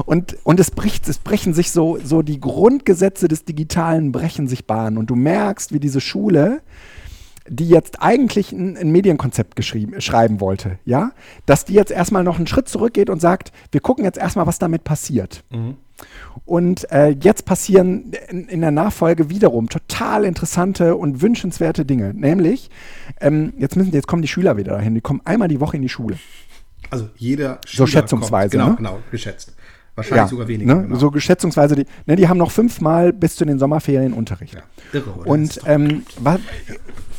und, und es bricht, es brechen sich so, so die Grundgesetze des Digitalen brechen sich Bahn. Und du merkst, wie diese Schule, die jetzt eigentlich ein, ein Medienkonzept geschrieben, schreiben wollte, ja, dass die jetzt erstmal noch einen Schritt zurückgeht und sagt, wir gucken jetzt erstmal, was damit passiert. Mhm. Und äh, jetzt passieren in, in der Nachfolge wiederum total interessante und wünschenswerte Dinge. Nämlich, ähm, jetzt müssen, jetzt kommen die Schüler wieder dahin, die kommen einmal die Woche in die Schule. Also jeder Schüler so schätzungsweise, kommt, genau, ne? genau, geschätzt. Wahrscheinlich ja, sogar weniger. Ne? Genau. So geschätzungsweise, die, ne, die haben noch fünfmal bis zu den Sommerferien Unterricht. Ja, irre, oder? Und ähm, was,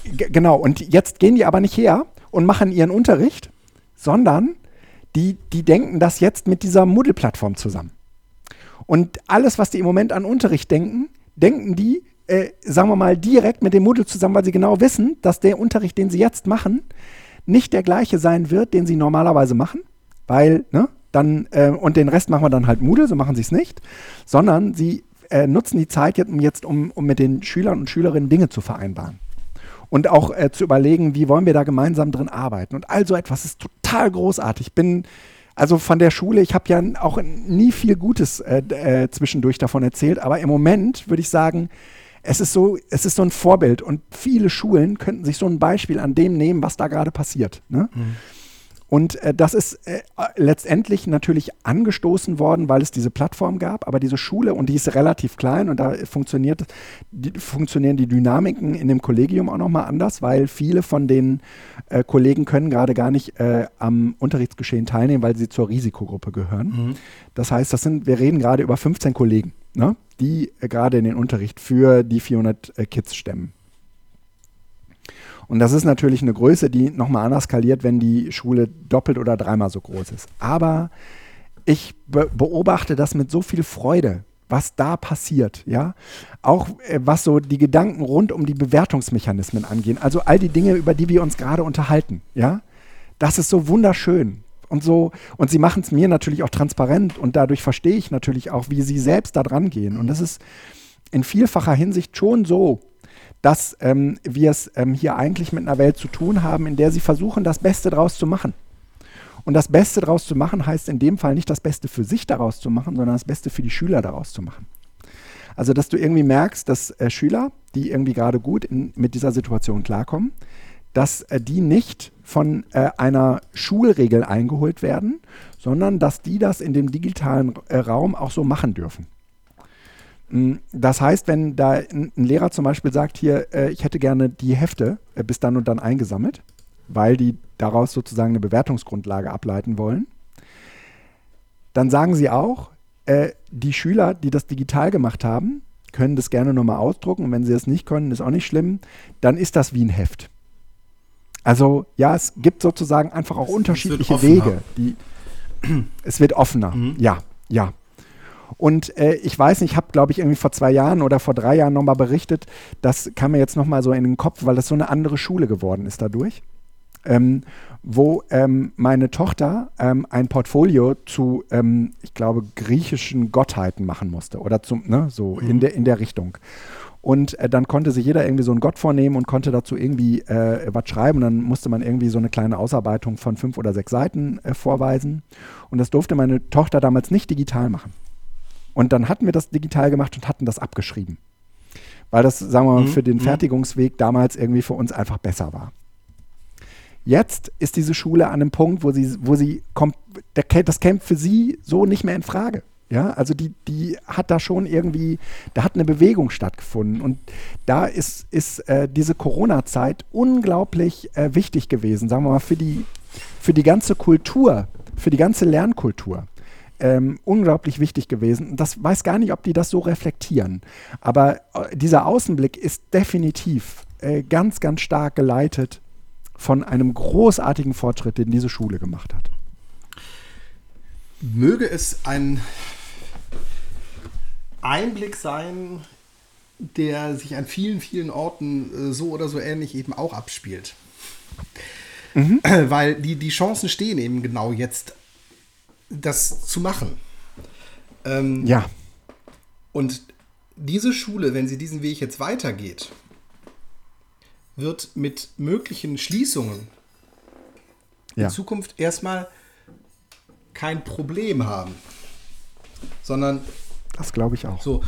g- genau, und jetzt gehen die aber nicht her und machen ihren Unterricht, sondern die, die denken das jetzt mit dieser Moodle-Plattform zusammen. Und alles, was die im Moment an Unterricht denken, denken die, äh, sagen wir mal, direkt mit dem Moodle zusammen, weil sie genau wissen, dass der Unterricht, den sie jetzt machen, nicht der gleiche sein wird, den sie normalerweise machen, weil, ne? Dann, äh, und den Rest machen wir dann halt Moodle, so machen sie es nicht, sondern sie äh, nutzen die Zeit jetzt, um, jetzt um, um mit den Schülern und Schülerinnen Dinge zu vereinbaren und auch äh, zu überlegen, wie wollen wir da gemeinsam drin arbeiten und all so etwas ist total großartig. Ich bin also von der Schule, ich habe ja auch nie viel Gutes äh, äh, zwischendurch davon erzählt, aber im Moment würde ich sagen, es ist so, es ist so ein Vorbild und viele Schulen könnten sich so ein Beispiel an dem nehmen, was da gerade passiert, ne? Mhm. Und äh, das ist äh, letztendlich natürlich angestoßen worden, weil es diese Plattform gab, aber diese Schule, und die ist relativ klein und da funktioniert, die, funktionieren die Dynamiken in dem Kollegium auch nochmal anders, weil viele von den äh, Kollegen können gerade gar nicht äh, am Unterrichtsgeschehen teilnehmen, weil sie zur Risikogruppe gehören. Mhm. Das heißt, das sind, wir reden gerade über fünfzehn Kollegen, ne, die äh, gerade in den Unterricht für die vierhundert äh, Kids stemmen. Und das ist natürlich eine Größe, die nochmal anders skaliert, wenn die Schule doppelt oder dreimal so groß ist. Aber ich be- beobachte das mit so viel Freude, was da passiert, ja. Auch äh, was so die Gedanken rund um die Bewertungsmechanismen angehen. Also all die Dinge, über die wir uns gerade unterhalten, ja. Das ist so wunderschön. Und so, und sie machen es mir natürlich auch transparent und dadurch verstehe ich natürlich auch, wie sie selbst da dran gehen. Und das ist in vielfacher Hinsicht schon so, dass ähm, wir es ähm, hier eigentlich mit einer Welt zu tun haben, in der sie versuchen, das Beste draus zu machen. Und das Beste draus zu machen heißt in dem Fall nicht das Beste für sich daraus zu machen, sondern das Beste für die Schüler daraus zu machen. Also, dass du irgendwie merkst, dass äh, Schüler, die irgendwie gerade gut in, mit dieser Situation klarkommen, dass äh, die nicht von äh, einer Schulregel eingeholt werden, sondern dass die das in dem digitalen äh, Raum auch so machen dürfen. Das heißt, wenn da ein Lehrer zum Beispiel sagt, hier, äh, ich hätte gerne die Hefte äh, bis dann und dann eingesammelt, weil die daraus sozusagen eine Bewertungsgrundlage ableiten wollen, dann sagen sie auch, äh, die Schüler, die das digital gemacht haben, können das gerne nochmal ausdrucken und wenn sie das nicht können, ist auch nicht schlimm, dann ist das wie ein Heft. Also ja, es gibt sozusagen einfach auch es, unterschiedliche es Wege. Die, es wird offener, mhm. ja, ja. Und äh, ich weiß nicht, ich habe, glaube ich, irgendwie vor zwei Jahren oder vor drei Jahren nochmal berichtet, das kam mir jetzt nochmal so in den Kopf, weil das so eine andere Schule geworden ist dadurch, ähm, wo ähm, meine Tochter ähm, ein Portfolio zu, ähm, ich glaube, griechischen Gottheiten machen musste oder zum, ne, so mhm. in der, in der Richtung. Und äh, dann konnte sich jeder irgendwie so einen Gott vornehmen und konnte dazu irgendwie äh, was schreiben. Und dann musste man irgendwie so eine kleine Ausarbeitung von fünf oder sechs Seiten äh, vorweisen. Und das durfte meine Tochter damals nicht digital machen. Und dann hatten wir das digital gemacht und hatten das abgeschrieben. Weil das, sagen wir mal, mhm. für den Fertigungsweg damals irgendwie für uns einfach besser war. Jetzt ist diese Schule an einem Punkt, wo sie, wo sie kommt, das käme für sie so nicht mehr in Frage. Ja, also die, die hat da schon irgendwie, da hat eine Bewegung stattgefunden und da ist, ist äh, diese Corona-Zeit unglaublich äh, wichtig gewesen, sagen wir mal, für die, für die ganze Kultur, für die ganze Lernkultur. Ähm, unglaublich wichtig gewesen. Das weiß gar nicht, ob die das so reflektieren. Aber dieser Außenblick ist definitiv äh, ganz, ganz stark geleitet von einem großartigen Fortschritt, den diese Schule gemacht hat. Möge es ein Einblick sein, der sich an vielen, vielen Orten äh, so oder so ähnlich eben auch abspielt. Mhm. Weil die, die Chancen stehen eben genau jetzt, das zu machen. Ähm, ja. Und diese Schule, wenn sie diesen Weg jetzt weitergeht, wird mit möglichen Schließungen ja. in Zukunft erstmal kein Problem haben, sondern das glaube ich auch. So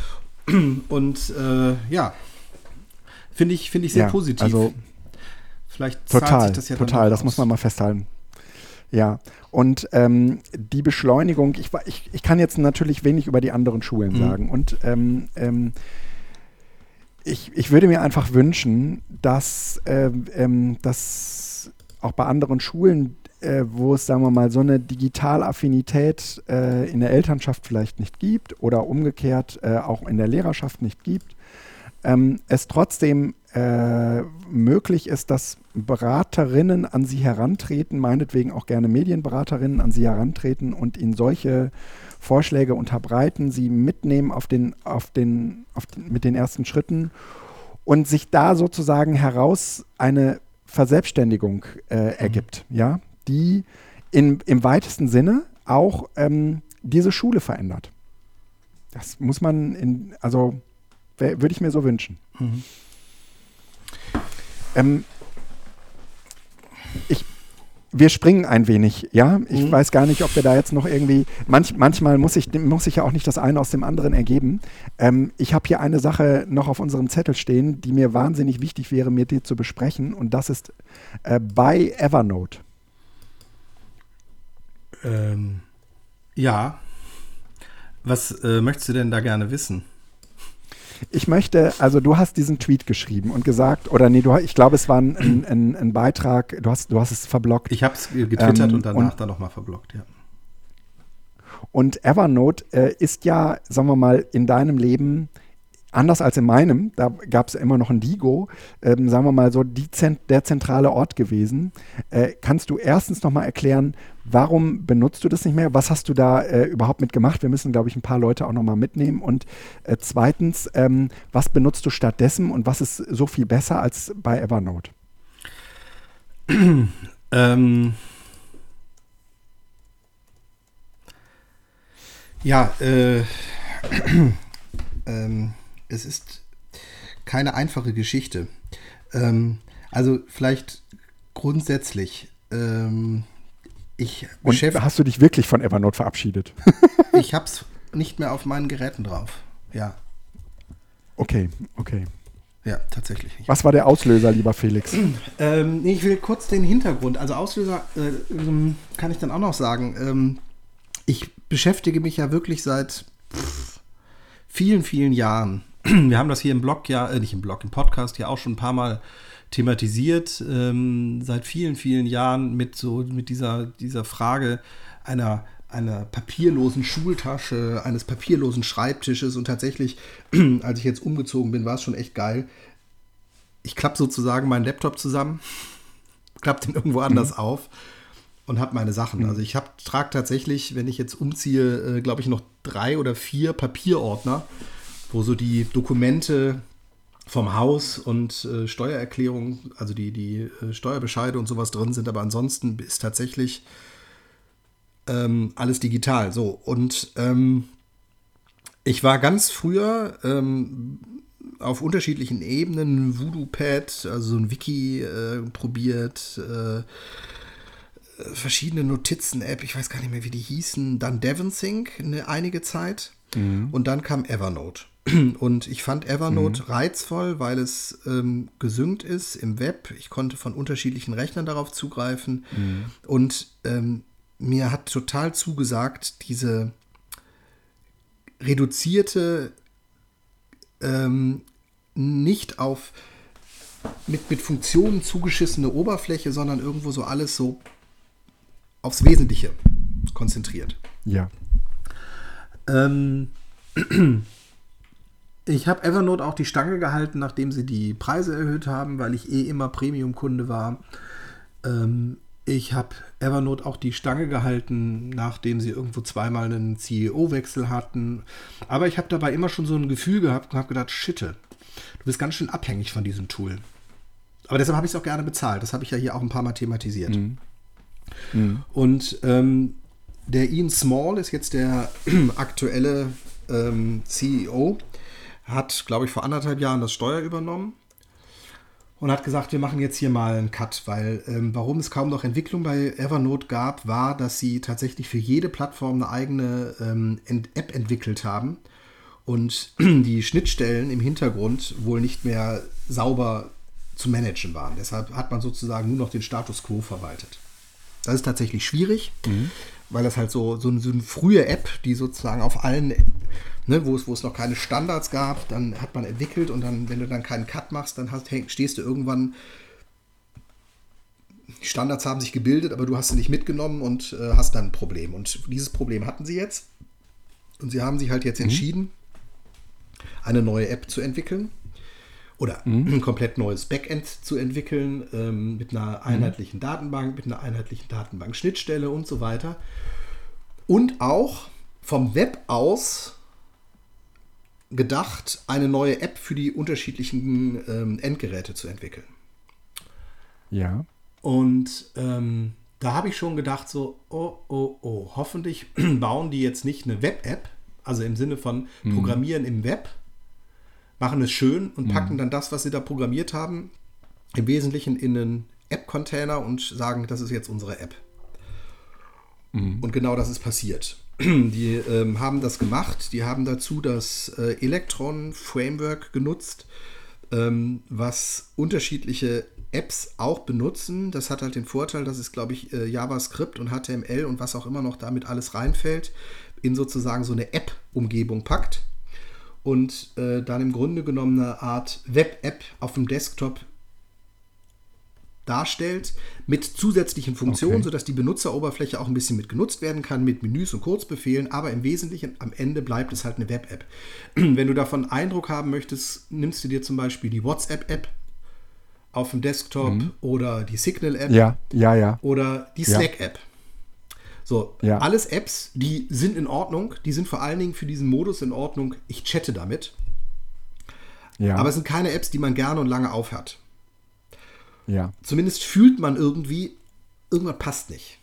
und äh, ja, finde ich finde ich sehr ja, positiv. Also vielleicht total, zahlt sich das ja total. Dann das aus. Muss man mal festhalten. Ja, und ähm, die Beschleunigung, ich, ich, ich kann jetzt natürlich wenig über die anderen Schulen mhm. sagen und ähm, ähm, ich, ich würde mir einfach wünschen, dass, äh, ähm, dass auch bei anderen Schulen, äh, wo es, sagen wir mal, so eine Digitalaffinität äh, in der Elternschaft vielleicht nicht gibt oder umgekehrt äh, auch in der Lehrerschaft nicht gibt, ähm, es trotzdem Äh, möglich ist, dass Beraterinnen an sie herantreten, meinetwegen auch gerne Medienberaterinnen an sie herantreten und ihnen solche Vorschläge unterbreiten, sie mitnehmen auf den, auf den, auf den, mit den ersten Schritten und sich da sozusagen heraus eine Verselbstständigung äh, ergibt, mhm. ja, die in, im weitesten Sinne auch ähm, diese Schule verändert. Das muss man, in, also wär, würde ich mir so wünschen. Mhm. Ähm, ich, wir springen ein wenig, ja. Ich mhm. weiß gar nicht, ob wir da jetzt noch irgendwie. Manch, manchmal muss ich, muss ich ja auch nicht das eine aus dem anderen ergeben. Ähm, ich habe hier eine Sache noch auf unserem Zettel stehen, die mir wahnsinnig wichtig wäre, mir die zu besprechen. Und das ist äh, bei Evernote. Ähm, ja. Was äh, möchtest du denn da gerne wissen? Ich möchte, also du hast diesen Tweet geschrieben und gesagt, oder nee, du, ich glaube, es war ein, ein, ein, ein Beitrag, du hast, du hast es verblockt. Ich habe es getwittert ähm, und danach und, dann nochmal verblockt, ja. Und Evernote äh, ist ja, sagen wir mal, in deinem Leben, anders als in meinem, da gab es immer noch ein Digo, ähm, sagen wir mal so die Zent- der zentrale Ort gewesen. Äh, kannst du erstens nochmal erklären, warum benutzt du das nicht mehr? Was hast du da äh, überhaupt mit gemacht? Wir müssen, glaube ich, ein paar Leute auch nochmal mitnehmen. Und äh, zweitens, ähm, was benutzt du stattdessen und was ist so viel besser als bei Evernote? ähm ja, äh, ähm es ist keine einfache Geschichte. Ähm, also vielleicht grundsätzlich. Ähm, ich Und beschäft- hast du dich wirklich von Evernote verabschiedet? Ich habe es nicht mehr auf meinen Geräten drauf. Ja. Okay, okay. Ja, tatsächlich nicht. Was war der Auslöser, lieber Felix? Ähm, ich will kurz den Hintergrund. Also Auslöser äh, kann ich dann auch noch sagen. Ähm, ich beschäftige mich ja wirklich seit pff, vielen, vielen Jahren. Wir haben das hier im Blog, ja, äh, nicht im Blog, im Podcast ja auch schon ein paar Mal thematisiert, ähm, seit vielen, vielen Jahren mit so mit dieser, dieser Frage einer, einer papierlosen Schultasche, eines papierlosen Schreibtisches und tatsächlich, als ich jetzt umgezogen bin, war es schon echt geil. Ich klappe sozusagen meinen Laptop zusammen, klappe den irgendwo anders mhm. auf und habe meine Sachen. Mhm. Also ich trage tatsächlich, wenn ich jetzt umziehe, äh, glaube ich, noch drei oder vier Papierordner, wo so die Dokumente vom Haus und äh, Steuererklärungen, also die, die äh, Steuerbescheide und sowas drin sind, aber ansonsten ist tatsächlich ähm, alles digital. So, und ähm, ich war ganz früher ähm, auf unterschiedlichen Ebenen Voodoo-Pad, also so ein Wiki äh, probiert, äh, verschiedene Notizen-App, ich weiß gar nicht mehr, wie die hießen, dann DevonThink eine einige Zeit mhm. und dann kam Evernote. Und ich fand Evernote mhm. reizvoll, weil es ähm, gesynkt ist im Web. Ich konnte von unterschiedlichen Rechnern darauf zugreifen. Mhm. Und ähm, mir hat total zugesagt, diese reduzierte, ähm, nicht auf mit, mit Funktionen zugeschissene Oberfläche, sondern irgendwo so alles so aufs Wesentliche konzentriert. Ja. Ähm, ich habe Evernote auch die Stange gehalten, nachdem sie die Preise erhöht haben, weil ich eh immer Premium-Kunde war. Ähm, ich habe Evernote auch die Stange gehalten, nachdem sie irgendwo zweimal einen C E O-Wechsel hatten. Aber ich habe dabei immer schon so ein Gefühl gehabt und habe gedacht, Schitte, du bist ganz schön abhängig von diesem Tool. Aber deshalb habe ich es auch gerne bezahlt. Das habe ich ja hier auch ein paar Mal thematisiert. Mhm. Mhm. Und ähm, der Ian Small ist jetzt der aktuelle ähm, C E O, hat, glaube ich, vor anderthalb Jahren das Steuer übernommen und hat gesagt, wir machen jetzt hier mal einen Cut, weil ähm, warum es kaum noch Entwicklung bei Evernote gab, war, dass sie tatsächlich für jede Plattform eine eigene ähm, App entwickelt haben und die Schnittstellen im Hintergrund wohl nicht mehr sauber zu managen waren. Deshalb hat man sozusagen nur noch den Status quo verwaltet. Das ist tatsächlich schwierig, mhm. weil das halt so, so, so eine frühe App, die sozusagen auf allen, ne, wo es, wo es noch keine Standards gab, dann hat man entwickelt und dann, wenn du dann keinen Cut machst, dann hast, stehst du irgendwann, die Standards haben sich gebildet, aber du hast sie nicht mitgenommen und äh, hast dann ein Problem. Und dieses Problem hatten sie jetzt und sie haben sich halt jetzt mhm. entschieden, eine neue App zu entwickeln. Oder ein komplett neues Backend zu entwickeln, ähm, mit einer einheitlichen mhm. Datenbank, mit einer einheitlichen Datenbank-Schnittstelle und so weiter. Und auch vom Web aus gedacht, eine neue App für die unterschiedlichen ähm, Endgeräte zu entwickeln. Ja. Und ähm, da habe ich schon gedacht so, oh, oh, oh, hoffentlich bauen die jetzt nicht eine Web-App, also im Sinne von mhm. Programmieren im Web, machen es schön und packen mhm. dann das, was sie da programmiert haben, im Wesentlichen in einen App-Container und sagen, das ist jetzt unsere App. Mhm. Und genau das ist passiert. Die ähm, haben das gemacht, die haben dazu das äh, Electron-Framework genutzt, ähm, was unterschiedliche Apps auch benutzen. Das hat halt den Vorteil, dass es, glaube ich, äh, JavaScript und H T M L und was auch immer noch damit alles reinfällt, in sozusagen so eine App-Umgebung packt. Und äh, dann im Grunde genommen eine Art Web-App auf dem Desktop darstellt mit zusätzlichen Funktionen, okay. sodass die Benutzeroberfläche auch ein bisschen mit genutzt werden kann, mit Menüs und Kurzbefehlen, aber im Wesentlichen am Ende bleibt es halt eine Web-App. Wenn du davon Eindruck haben möchtest, nimmst du dir zum Beispiel die WhatsApp-App auf dem Desktop mhm. oder die Signal-App ja, ja, ja. oder die Slack-App. Ja. So, ja. alles Apps, die sind in Ordnung, die sind vor allen Dingen für diesen Modus in Ordnung, ich chatte damit. Ja. Aber es sind keine Apps, die man gerne und lange aufhat. Ja. Zumindest fühlt man irgendwie, irgendwas passt nicht.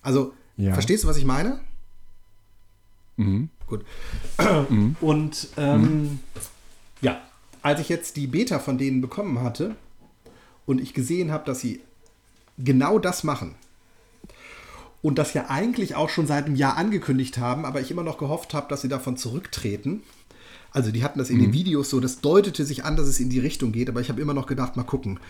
Also, ja. verstehst du, was ich meine? Mhm. Gut. Mhm. Und ähm, mhm. ja, als ich jetzt die Beta von denen bekommen hatte und ich gesehen habe, dass sie genau das machen, und das ja eigentlich auch schon seit einem Jahr angekündigt haben, aber ich immer noch gehofft habe, dass sie davon zurücktreten. Also die hatten das in mhm. den Videos so, das deutete sich an, dass es in die Richtung geht, aber ich habe immer noch gedacht, mal gucken.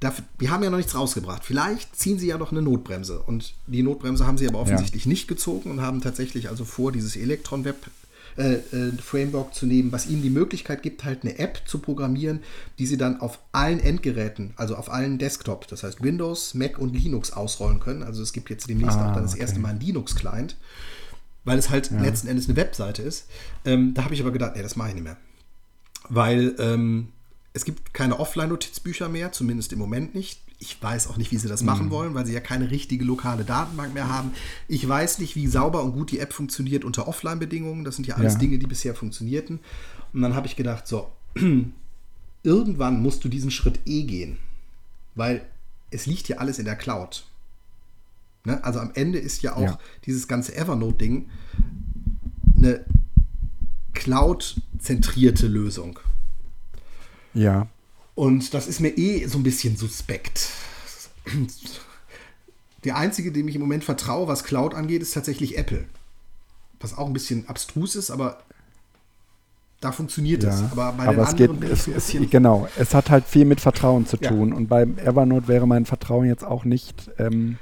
Dafür, die haben ja noch nichts rausgebracht. Vielleicht ziehen sie ja noch eine Notbremse. Und die Notbremse haben sie aber offensichtlich ja. nicht gezogen und haben tatsächlich also vor, dieses Electron-Web-Framework äh, äh, zu nehmen, was ihnen die Möglichkeit gibt, halt eine App zu programmieren, die sie dann auf allen Endgeräten, also auf allen Desktop, das heißt Windows, Mac und Linux ausrollen können. Also es gibt jetzt demnächst ah, auch dann das okay. erste Mal einen Linux-Client, weil es halt ja. letzten Endes eine Webseite ist. Ähm, da habe ich aber gedacht, nee, das mache ich nicht mehr. Weil ähm, es gibt keine Offline-Notizbücher mehr, zumindest im Moment nicht. Ich weiß auch nicht, wie sie das machen mhm. wollen, weil sie ja keine richtige lokale Datenbank mehr haben. Ich weiß nicht, wie sauber und gut die App funktioniert unter Offline-Bedingungen. Das sind ja alles ja. Dinge, die bisher funktionierten. Und dann habe ich gedacht, so, irgendwann musst du diesen Schritt eh gehen, weil es liegt ja alles in der Cloud. Ne? Also am Ende ist ja auch ja. dieses ganze Evernote-Ding eine Cloud-zentrierte Lösung. Ja. Und das ist mir eh so ein bisschen suspekt. Der einzige, dem ich im Moment vertraue, was Cloud angeht, ist tatsächlich Apple. Was auch ein bisschen abstrus ist, aber da funktioniert ja. es. Aber bei aber den es anderen geht, es, es, genau, es hat halt viel mit Vertrauen zu tun. Ja. Und beim Evernote wäre mein Vertrauen jetzt auch nicht... Ähm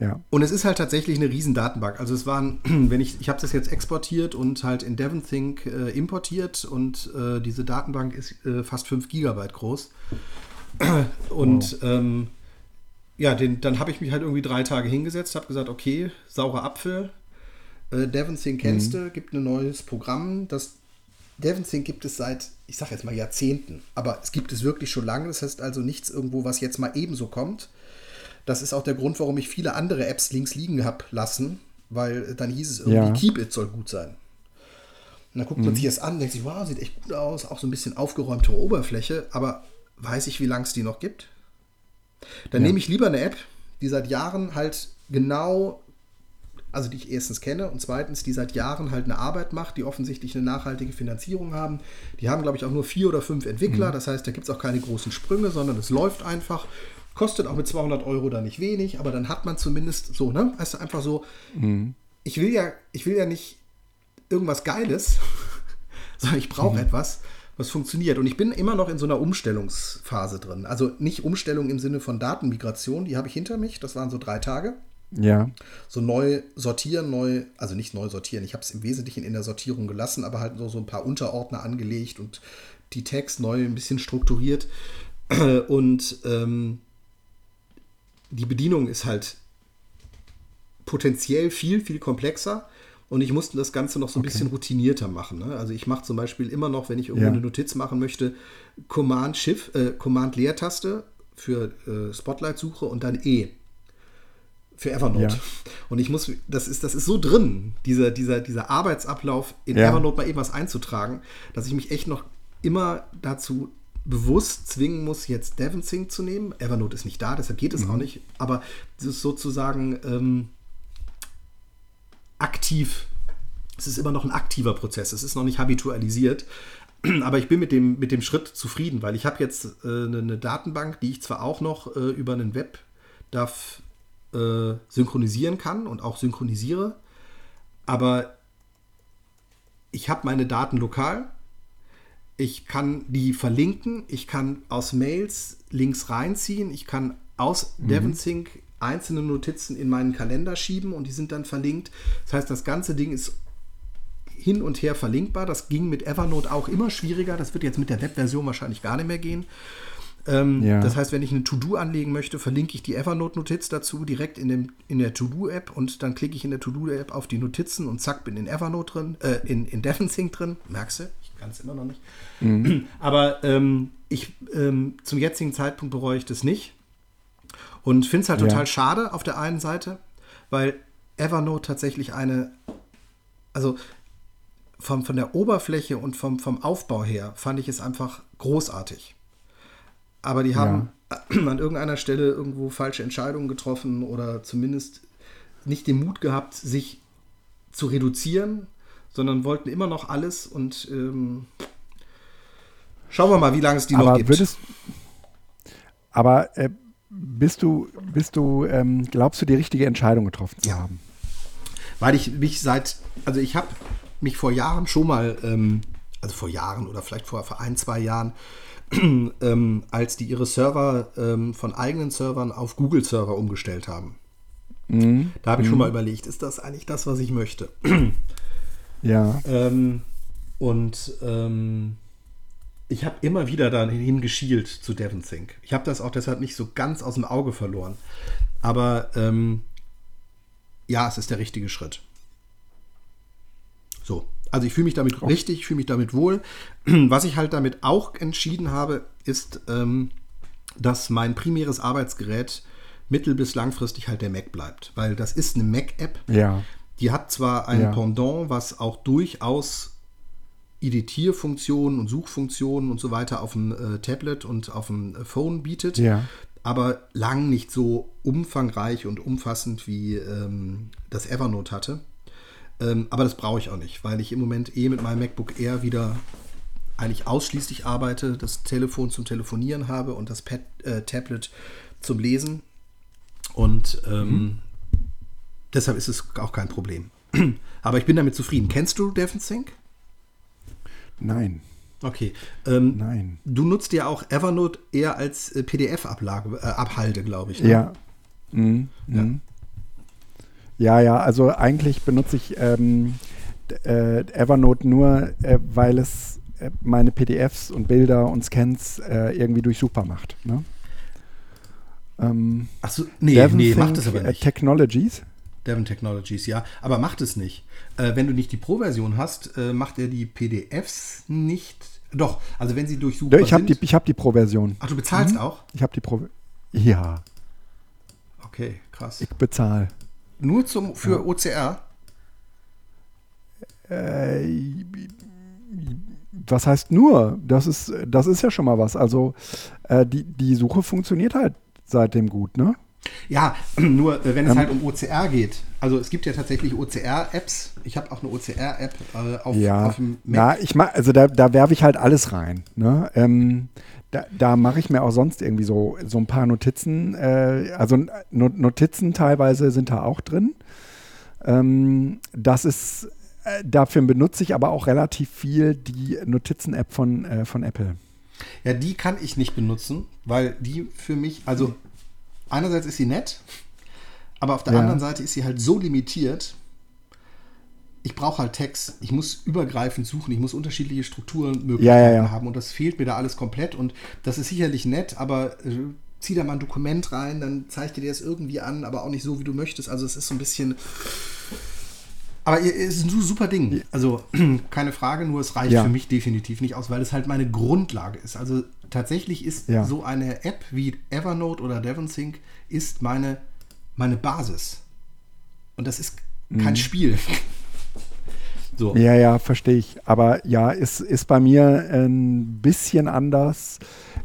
Ja. Und es ist halt tatsächlich eine riesen Datenbank. Also es waren, wenn ich, ich habe das jetzt exportiert und halt in DevonThink äh, importiert und äh, diese Datenbank ist äh, fast fünf Gigabyte groß. Und wow. ähm, ja, den, dann habe ich mich halt irgendwie drei Tage hingesetzt, habe gesagt, okay, saurer Apfel, äh, DevonThink kennst mhm. du, gibt ein neues Programm. Das DevonThink gibt es seit, ich sage jetzt mal Jahrzehnten, aber es gibt es wirklich schon lange. Das heißt also nichts irgendwo, was jetzt mal ebenso kommt. Das ist auch der Grund, warum ich viele andere Apps links liegen habe lassen, weil dann hieß es irgendwie, ja. Keep It soll gut sein. Und dann guckt mhm. man sich das an, denkt sich, wow, sieht echt gut aus, auch so ein bisschen aufgeräumte Oberfläche, aber weiß ich, wie lange es die noch gibt? Dann ja. nehme ich lieber eine App, die seit Jahren halt genau, also die ich erstens kenne und zweitens, die seit Jahren halt eine Arbeit macht, die offensichtlich eine nachhaltige Finanzierung haben. Die haben, glaube ich, auch nur vier oder fünf Entwickler, mhm. das heißt, da gibt es auch keine großen Sprünge, sondern es läuft einfach. Kostet auch mit zweihundert Euro da nicht wenig, aber dann hat man zumindest so, ne? Also einfach so, mhm. ich will ja, ich will ja nicht irgendwas Geiles, sondern ich brauche mhm. etwas, was funktioniert. Und ich bin immer noch in so einer Umstellungsphase drin. Also nicht Umstellung im Sinne von Datenmigration, die habe ich hinter mich, das waren so drei Tage. Ja. So neu sortieren, neu, also nicht neu sortieren, ich habe es im Wesentlichen in der Sortierung gelassen, aber halt so, so ein paar Unterordner angelegt und die Tags neu ein bisschen strukturiert. Und ähm, die Bedienung ist halt potenziell viel, viel komplexer und ich musste das Ganze noch so ein okay. bisschen routinierter machen. Ne? Also ich mache zum Beispiel immer noch, wenn ich irgendwo ja. eine Notiz machen möchte, Command-Shift, äh, Command-Leertaste für äh, Spotlight-Suche und dann E für Evernote. Ja. Und ich muss, das ist, das ist so drin, dieser, dieser, dieser Arbeitsablauf in ja. Evernote mal eben was einzutragen, dass ich mich echt noch immer dazu bewusst zwingen muss, jetzt DevonThink zu nehmen. Evernote ist nicht da, deshalb geht es mhm. auch nicht. Aber es ist sozusagen ähm, aktiv. Es ist immer noch ein aktiver Prozess. Es ist noch nicht habitualisiert. Aber ich bin mit dem, mit dem Schritt zufrieden, weil ich habe jetzt äh, eine, eine Datenbank, die ich zwar auch noch äh, über einen Web-Dav äh, synchronisieren kann und auch synchronisiere, aber ich habe meine Daten lokal. Ich kann die verlinken, ich kann aus Mails Links reinziehen, ich kann aus mhm. DevonThink einzelne Notizen in meinen Kalender schieben und die sind dann verlinkt. Das heißt, das ganze Ding ist hin und her verlinkbar. Das ging mit Evernote auch immer schwieriger. Das wird jetzt mit der Webversion wahrscheinlich gar nicht mehr gehen. Ähm, ja. Das heißt, wenn ich eine To-Do anlegen möchte, verlinke ich die Evernote-Notiz dazu direkt in, dem, in der To-Do-App und dann klicke ich in der To-Do-App auf die Notizen und zack, bin in Evernote drin, äh, in, in DevonThink drin. Merkst du? Ich kann es immer noch nicht. Mhm. Aber ähm, ich, ähm, zum jetzigen Zeitpunkt bereue ich das nicht und finde es halt ja. total schade auf der einen Seite, weil Evernote tatsächlich eine, also vom, von der Oberfläche und vom, vom Aufbau her fand ich es einfach großartig. Aber die haben ja. an irgendeiner Stelle irgendwo falsche Entscheidungen getroffen oder zumindest nicht den Mut gehabt, sich zu reduzieren, sondern wollten immer noch alles. Und ähm, schauen wir mal, wie lange es die aber noch gibt. Würdest, aber äh, bist du, bist du ähm, glaubst du, die richtige Entscheidung getroffen zu ja. haben? Weil ich mich seit, also ich habe mich vor Jahren schon mal, ähm, also vor Jahren oder vielleicht vor, vor ein, zwei Jahren, Ähm, als die ihre Server ähm, von eigenen Servern auf Google-Server umgestellt haben. Mhm. Da habe ich mhm. schon mal überlegt, ist das eigentlich das, was ich möchte? Ja. Ähm, und ähm, ich habe immer wieder dahin geschielt zu DevonThink. Ich habe das auch deshalb nicht so ganz aus dem Auge verloren. Aber ähm, ja, es ist der richtige Schritt. So. Also ich fühle mich damit richtig, ich fühle mich damit wohl. Was ich halt damit auch entschieden habe, ist, ähm, dass mein primäres Arbeitsgerät mittel- bis langfristig halt der Mac bleibt. Weil das ist eine Mac-App. Ja. Die hat zwar ein ja. Pendant, was auch durchaus Editierfunktionen und Suchfunktionen und so weiter auf dem äh, Tablet und auf dem äh, Phone bietet, ja. aber lang nicht so umfangreich und umfassend, wie ähm, das Evernote hatte. Ähm, aber das brauche ich auch nicht, weil ich im Moment eh mit meinem MacBook Air wieder eigentlich ausschließlich arbeite, das Telefon zum Telefonieren habe und das Pad, äh, Tablet zum Lesen. Und ähm, mhm. deshalb ist es auch kein Problem. Aber ich bin damit zufrieden. Kennst du DevonThink? Nein. Okay. Ähm, Nein. Du nutzt ja auch Evernote eher als äh, P D F-Ablage, äh, Abhalde, glaube ich. Ne? Ja. Mhm. ja. Ja, ja, also eigentlich benutze ich ähm, äh, Evernote nur, äh, weil es äh, meine P D Fs und Bilder und Scans äh, irgendwie durchsuchbar macht. Ne? Ähm, Ach so, nee, nee, macht es aber nicht. Äh, Technologies. Devon Technologies, ja, aber macht es nicht. Äh, wenn du nicht die Pro-Version hast, äh, macht er die P D Fs nicht. Doch, also wenn sie durchsuchbar ich sind. Die, ich habe die Pro-Version. Ach, du bezahlst mhm. auch? Ich habe die Pro. Ja. Okay, krass. Ich bezahle. Nur zum, für ja. O C R? Äh, was heißt nur? Das ist, das ist ja schon mal was. Also äh, die, die Suche funktioniert halt seitdem gut, ne? Ja, nur wenn es ähm, halt um O C R geht. Also es gibt ja tatsächlich O C R-Apps. Ich habe auch eine O C R-App äh, auf, ja, auf dem Mac. Ja, ich mach, also da, da werfe ich halt alles rein. Ne? Ähm, da da mache ich mir auch sonst irgendwie so, so ein paar Notizen. Äh, also Notizen teilweise sind da auch drin. Ähm, das ist, äh, dafür benutze ich aber auch relativ viel die Notizen-App von, äh, von Apple. Ja, die kann ich nicht benutzen, weil die für mich, also einerseits ist sie nett, aber auf der ja. anderen Seite ist sie halt so limitiert. Ich brauche halt Text. Ich muss übergreifend suchen. Ich muss unterschiedliche Strukturen Möglichkeiten ja, ja, ja. haben. Und das fehlt mir da alles komplett. Und das ist sicherlich nett, aber äh, zieh da mal ein Dokument rein, dann zeigt dir das irgendwie an, aber auch nicht so, wie du möchtest. Also es ist so ein bisschen... Aber es ist ein super Ding. Also keine Frage, nur es reicht ja. für mich definitiv nicht aus, weil es halt meine Grundlage ist. Also tatsächlich ist ja. so eine App wie Evernote oder DevonThink ist meine, meine Basis. Und das ist kein mhm. Spiel. So. Ja, ja, verstehe ich. Aber ja, es ist bei mir ein bisschen anders.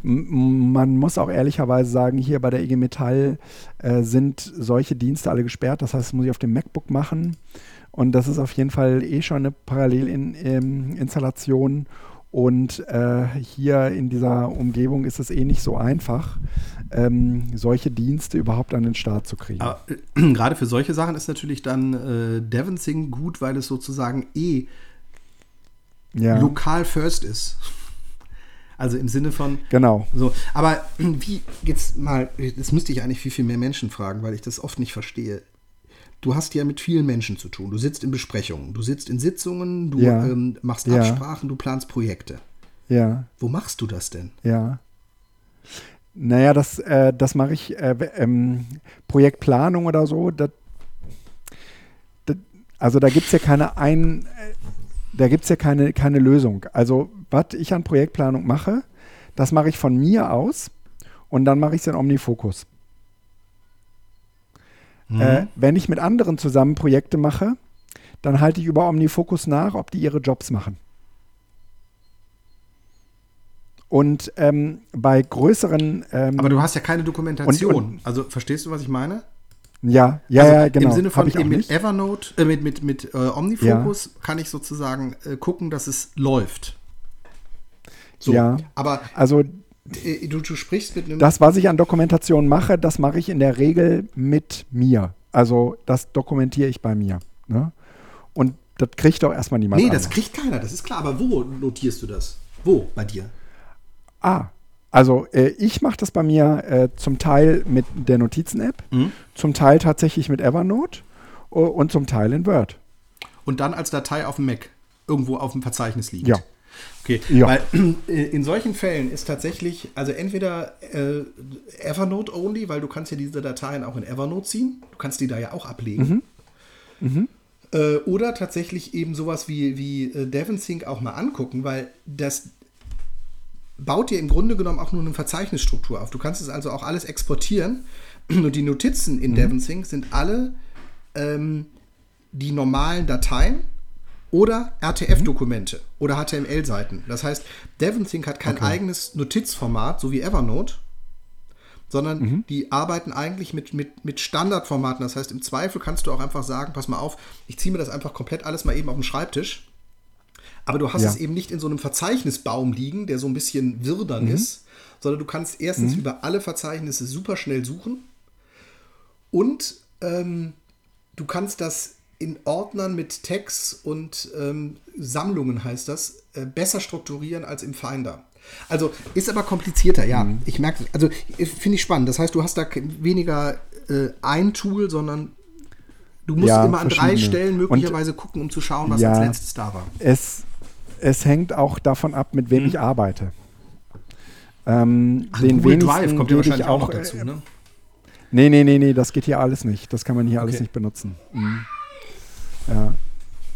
Man muss auch ehrlicherweise sagen, hier bei der I G Metall äh, sind solche Dienste alle gesperrt. Das heißt, das muss ich auf dem MacBook machen. Und das ist auf jeden Fall eh schon eine Parallelinstallation. Und äh, hier in dieser Umgebung ist es eh nicht so einfach, ähm, solche Dienste überhaupt an den Start zu kriegen. Aber, äh, gerade für solche Sachen ist natürlich dann äh, DevonThink gut, weil es sozusagen eh ja. lokal first ist. Also im Sinne von... Genau. So. Aber wie jetzt mal, das müsste ich eigentlich viel, viel mehr Menschen fragen, weil ich das oft nicht verstehe. Du hast ja mit vielen Menschen zu tun. Du sitzt in Besprechungen, du sitzt in Sitzungen, du ja. ähm, machst ja. Absprachen, du planst Projekte. Ja. Wo machst du das denn? Ja. Naja, das, äh, das mache ich, äh, ähm, Projektplanung oder so. Dat, dat, also da gibt es ja keine ein, äh, da gibt's ja keine, keine Lösung. Also was ich an Projektplanung mache, das mache ich von mir aus und dann mache ich es in OmniFocus. Mhm. Äh, wenn ich mit anderen zusammen Projekte mache, dann halte ich über OmniFocus nach, ob die ihre Jobs machen. Und ähm, bei größeren... Ähm, aber du hast ja keine Dokumentation. Und, und, also verstehst du, was ich meine? Ja, ja, also, ja, genau. Im Sinne von eben mit Evernote, äh, mit, mit, mit äh, OmniFocus ja. kann ich sozusagen äh, gucken, dass es läuft. So, ja, aber... Also, Du, du sprichst mit einem... Das, was ich an Dokumentation mache, das mache ich in der Regel mit mir. Also das dokumentiere ich bei mir. Ne? Und das kriegt doch erstmal niemand. Nee, anders. Das kriegt keiner, das ist klar. Aber wo notierst du das? Wo bei dir? Ah, also äh, ich mache das bei mir äh, zum Teil mit der Notizen-App, mhm. zum Teil tatsächlich mit Evernote uh, und zum Teil in Word. Und dann als Datei auf dem Mac, irgendwo auf dem Verzeichnis liegt. Ja. Okay, ja. Weil äh, in solchen Fällen ist tatsächlich, also entweder äh, Evernote only, weil du kannst ja diese Dateien auch in Evernote ziehen, du kannst die da ja auch ablegen. Mhm. Mhm. Äh, oder tatsächlich eben sowas wie, wie äh, DevonThink auch mal angucken, weil das baut dir im Grunde genommen auch nur eine Verzeichnisstruktur auf. Du kannst es also auch alles exportieren und die Notizen in mhm. DevonThink sind alle ähm, die normalen Dateien. Oder R T F-Dokumente mhm. oder H T M L-Seiten. Das heißt, DevonThink hat kein okay. eigenes Notizformat, so wie Evernote, sondern mhm. die arbeiten eigentlich mit, mit, mit Standardformaten. Das heißt, im Zweifel kannst du auch einfach sagen, pass mal auf, ich ziehe mir das einfach komplett alles mal eben auf den Schreibtisch. Aber du hast ja. es eben nicht in so einem Verzeichnisbaum liegen, der so ein bisschen wirr dann mhm. ist, sondern du kannst erstens mhm. über alle Verzeichnisse super schnell suchen und ähm, du kannst das in Ordnern mit Tags und ähm, Sammlungen heißt das, äh, besser strukturieren als im Finder. Also ist aber komplizierter, ja. Mhm. Ich merke, also finde ich spannend. Das heißt, du hast da weniger äh, ein Tool, sondern Du musst ja, immer an drei Stellen möglicherweise und, gucken, um zu schauen, was ja, als letztes da war. Es, es hängt auch davon ab, mit wem hm. ich arbeite. Ähm, Ach, den Google Drive kommt ja wahrscheinlich auch noch dazu, ne? Nee, nee, nee, nee, das geht hier alles nicht. Das kann man hier okay. alles nicht benutzen. Mhm. Ja.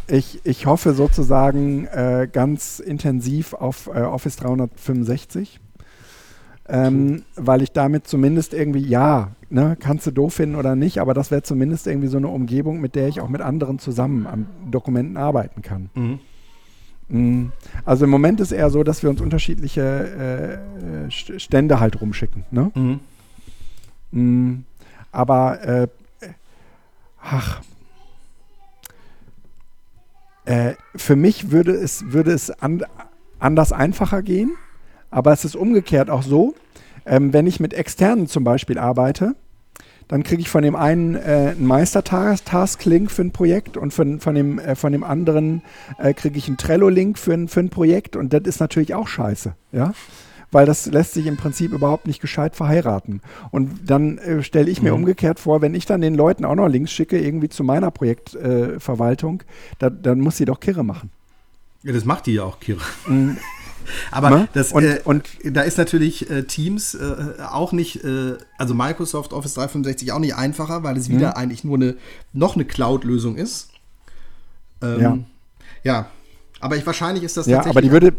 Ich, ich hoffe sozusagen äh, ganz intensiv auf äh, Office dreihundertfünfundsechzig, ähm, weil ich damit zumindest irgendwie, ja, ne, kannst du doof finden oder nicht, aber das wäre zumindest irgendwie so eine Umgebung, mit der ich auch mit anderen zusammen an Dokumenten arbeiten kann. Mhm. Mhm. Also im Moment ist eher so, dass wir uns unterschiedliche äh, Stände halt rumschicken. Ne? Mhm. Mhm. Aber, äh, ach, Äh, für mich würde es, würde es an, anders einfacher gehen, aber es ist umgekehrt auch so, ähm, wenn ich mit Externen zum Beispiel arbeite, dann kriege ich von dem einen äh, einen Meister-Task-Link für ein Projekt und von, von, dem, äh, von dem anderen äh, kriege ich einen Trello-Link für ein, für ein Projekt und das ist natürlich auch scheiße, ja? Weil das lässt sich im Prinzip überhaupt nicht gescheit verheiraten. Und dann äh, stelle ich mir mhm. umgekehrt vor, wenn ich dann den Leuten auch noch Links schicke, irgendwie zu meiner Projektverwaltung, äh, da, dann muss sie doch Kirre machen. Ja, das macht die ja auch Kirre. Mhm. Aber ne? das, und, äh, und da ist natürlich äh, Teams äh, auch nicht, äh, also Microsoft Office dreihundertfünfundsechzig auch nicht einfacher, weil es wieder mhm. eigentlich nur eine, noch eine Cloud-Lösung ist. Ähm, ja. ja, aber ich, wahrscheinlich ist das ja, tatsächlich... Ja, aber die würde...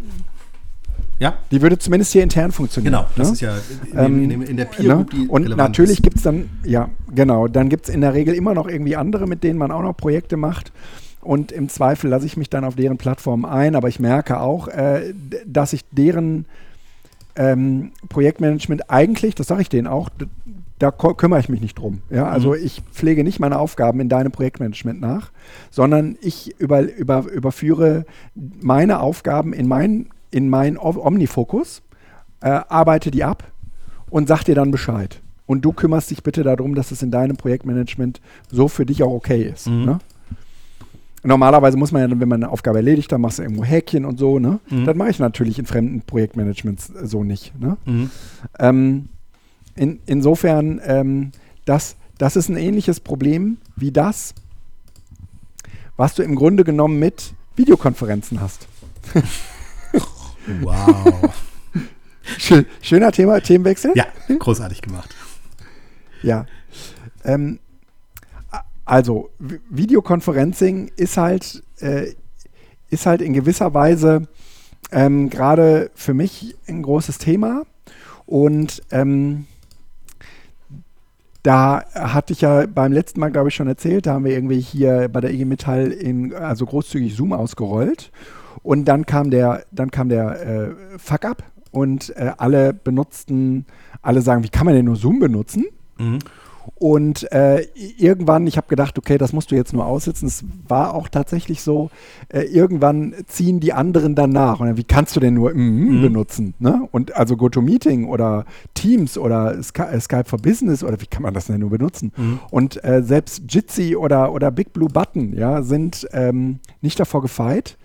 Ja? Die würde zumindest hier intern funktionieren. Genau, das ne? ist ja in, dem, ähm, in, dem, in der Peer Group, die und natürlich gibt es dann, ja, genau, dann gibt es in der Regel immer noch irgendwie andere, mit denen man auch noch Projekte macht. Und im Zweifel lasse ich mich dann auf deren Plattformen ein. Aber ich merke auch, äh, dass ich deren ähm, Projektmanagement eigentlich, das sage ich denen auch, da, da kümmere ich mich nicht drum. Ja? Also mhm. ich pflege nicht meine Aufgaben in deinem Projektmanagement nach, sondern ich über, über, überführe meine Aufgaben in meinen in meinen OmniFocus, äh, arbeite die ab und sag dir dann Bescheid. Und du kümmerst dich bitte darum, dass es in deinem Projektmanagement so für dich auch okay ist. Mhm. Ne? Normalerweise muss man ja, wenn man eine Aufgabe erledigt, dann machst du irgendwo Häkchen und so. Ne? Mhm. Das mache ich natürlich in fremden Projektmanagements so nicht. Ne? Mhm. Ähm, in, insofern, ähm, das, das ist ein ähnliches Problem wie das, was du im Grunde genommen mit Videokonferenzen hast. Wow. Schön, schöner Thema, Themenwechsel. Ja, großartig gemacht. Ja. Ähm, also, Videoconferencing ist halt, äh, ist halt in gewisser Weise ähm, gerade für mich ein großes Thema. Und ähm, da hatte ich ja beim letzten Mal, glaube ich, schon erzählt, da haben wir irgendwie hier bei der I G Metall in, also großzügig Zoom ausgerollt. Und dann kam der, dann kam der äh, Fuck-up und äh, alle benutzten, alle sagen, wie kann man denn nur Zoom benutzen? Mhm. Und äh, irgendwann, ich habe gedacht, okay, das musst du jetzt nur aussitzen. Es war auch tatsächlich so, äh, irgendwann ziehen die anderen dann nach. Und dann, wie kannst du denn nur mm, mm, benutzen? Ne? Und also GoToMeeting oder Teams oder Sky, Skype for Business oder wie kann man das denn nur benutzen? Mhm. Und äh, selbst Jitsi oder, oder BigBlueButton ja, sind ähm, nicht davor gefeit,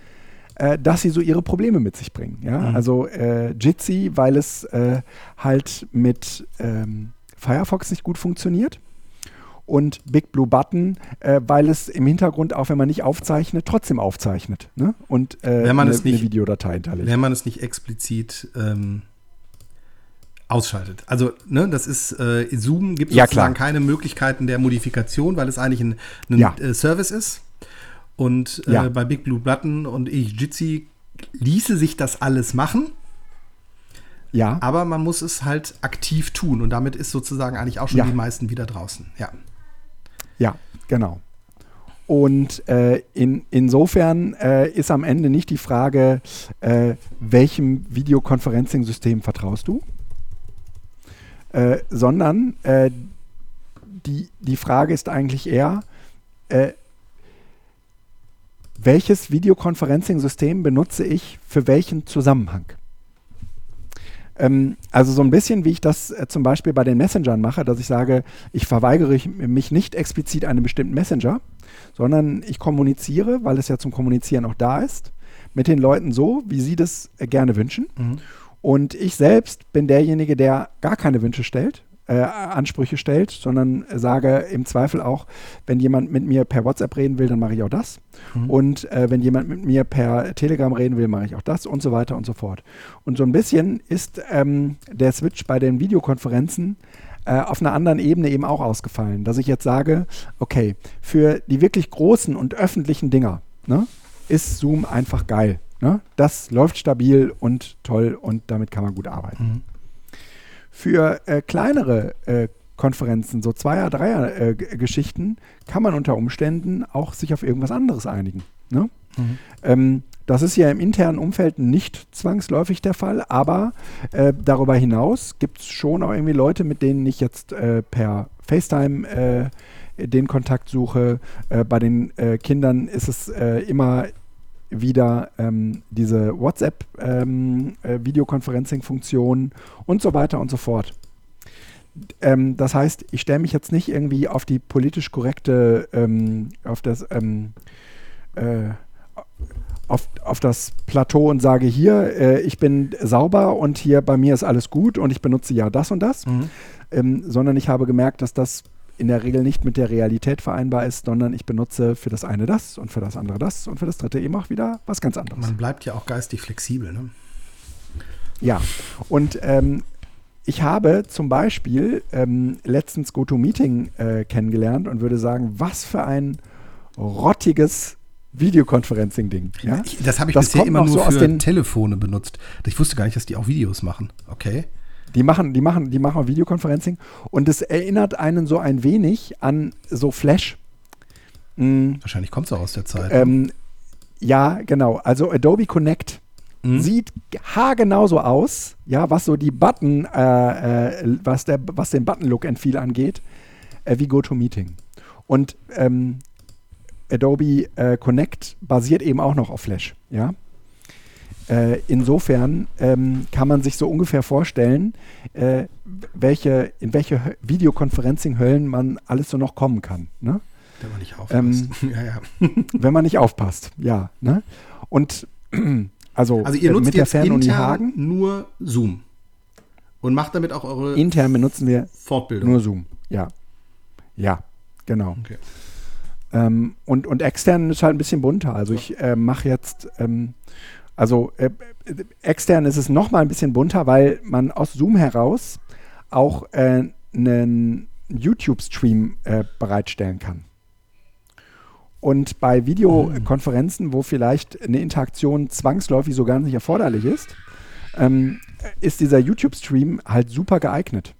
dass sie so ihre Probleme mit sich bringen. Ja? Mhm. Also äh, Jitsi, weil es äh, halt mit ähm, Firefox nicht gut funktioniert und BigBlueButton, äh, weil es im Hintergrund, auch wenn man nicht aufzeichnet, trotzdem aufzeichnet, ne? Und äh, wenn man eine, es nicht, eine Videodatei hinterlegt. Wenn man es nicht explizit ähm, ausschaltet. Also ne, das ist, äh, Zoom gibt ja, sozusagen klar. keine Möglichkeiten der Modifikation, weil es eigentlich ein, ein ja. äh, Service ist. Und äh, ja. bei BigBlueButton und Jitsi ließe sich das alles machen. Ja. Aber man muss es halt aktiv tun. Und damit ist sozusagen eigentlich auch schon ja. die meisten wieder draußen. Ja, ja genau. Und äh, in, insofern äh, ist am Ende nicht die Frage, äh, welchem Videoconferencing-System vertraust du, äh, sondern äh, die, die Frage ist eigentlich eher, äh, welches Videoconferencing-System benutze ich für welchen Zusammenhang? Ähm, also so ein bisschen, wie ich das äh, zum Beispiel bei den Messengern mache, dass ich sage, ich verweigere mich nicht explizit einem bestimmten Messenger, sondern ich kommuniziere, weil es ja zum Kommunizieren auch da ist, mit den Leuten so, wie sie das äh, gerne wünschen. Mhm. Und ich selbst bin derjenige, der gar keine Wünsche stellt, äh, Ansprüche stellt, sondern sage im Zweifel auch, wenn jemand mit mir per WhatsApp reden will, dann mache ich auch das. Mhm. Und äh, wenn jemand mit mir per Telegram reden will, mache ich auch das und so weiter und so fort. Und so ein bisschen ist ähm, der Switch bei den Videokonferenzen auf einer anderen Ebene eben auch ausgefallen, dass ich jetzt sage, okay, für die wirklich großen und öffentlichen Dinger, ne, ist Zoom einfach geil. Ne? Das läuft stabil und toll und damit kann man gut arbeiten. Mhm. Für äh, kleinere äh, Konferenzen, so Zweier-, Dreier-Geschichten, äh, kann man unter Umständen auch sich auf irgendwas anderes einigen. Ne? Mhm. Ähm, Das ist ja im internen Umfeld nicht zwangsläufig der Fall, aber äh, darüber hinaus gibt es schon auch irgendwie Leute, mit denen ich jetzt äh, per FaceTime äh, den Kontakt suche. Äh, bei den äh, Kindern ist es äh, immer wieder ähm, diese WhatsApp-Videoconferencing-Funktion ähm, äh, und so weiter und so fort. Ähm, das heißt, ich stelle mich jetzt nicht irgendwie auf die politisch korrekte, ähm, auf das ähm, äh, Auf, auf das Plateau und sage, hier, äh, ich bin sauber und hier bei mir ist alles gut und ich benutze ja das und das, mhm. ähm, sondern ich habe gemerkt, dass das in der Regel nicht mit der Realität vereinbar ist, sondern ich benutze für das eine das und für das andere das und für das dritte eben auch wieder was ganz anderes. Man bleibt ja auch geistig flexibel, ne? Ja, und ähm, ich habe zum Beispiel ähm, letztens GoToMeeting äh, kennengelernt und würde sagen, was für ein rottiges Videoconferencing-Ding. Ja? Das habe ich das bisher immer nur so für den Telefone benutzt. Ich wusste gar nicht, dass die auch Videos machen. Okay. Die machen, die machen, die machen Videoconferencing und es erinnert einen so ein wenig an so Flash. Mhm. Wahrscheinlich kommt es auch aus der Zeit. Ähm, ja, genau. Also Adobe Connect mhm. sieht haargenau so aus, ja, was so die Button, äh, äh, was der, was den Button-Look and Feel angeht, äh, wie GoToMeeting. Und ähm, Adobe äh, Connect basiert eben auch noch auf Flash. Ja? Äh, insofern ähm, kann man sich so ungefähr vorstellen, äh, welche, in welche Videoconferencing-Höllen man alles so noch kommen kann. Ne? Wenn man nicht aufpasst. Ähm, ja, ja. Wenn man nicht aufpasst, ja. Ne? Und also, also ihr nutzt mit der Fernuni Hagen nur Zoom und macht damit auch eure intern benutzen wir Fortbildung. Nur Zoom, ja. Ja, genau. Okay. Ähm, und, und extern ist halt ein bisschen bunter. Also ich äh, mache jetzt, ähm, also äh, äh, extern ist es nochmal ein bisschen bunter, weil man aus Zoom heraus auch äh, einen YouTube-Stream äh, bereitstellen kann. Und bei Videokonferenzen, mhm. wo vielleicht eine Interaktion zwangsläufig so gar nicht erforderlich ist, ähm, ist dieser YouTube-Stream halt super geeignet.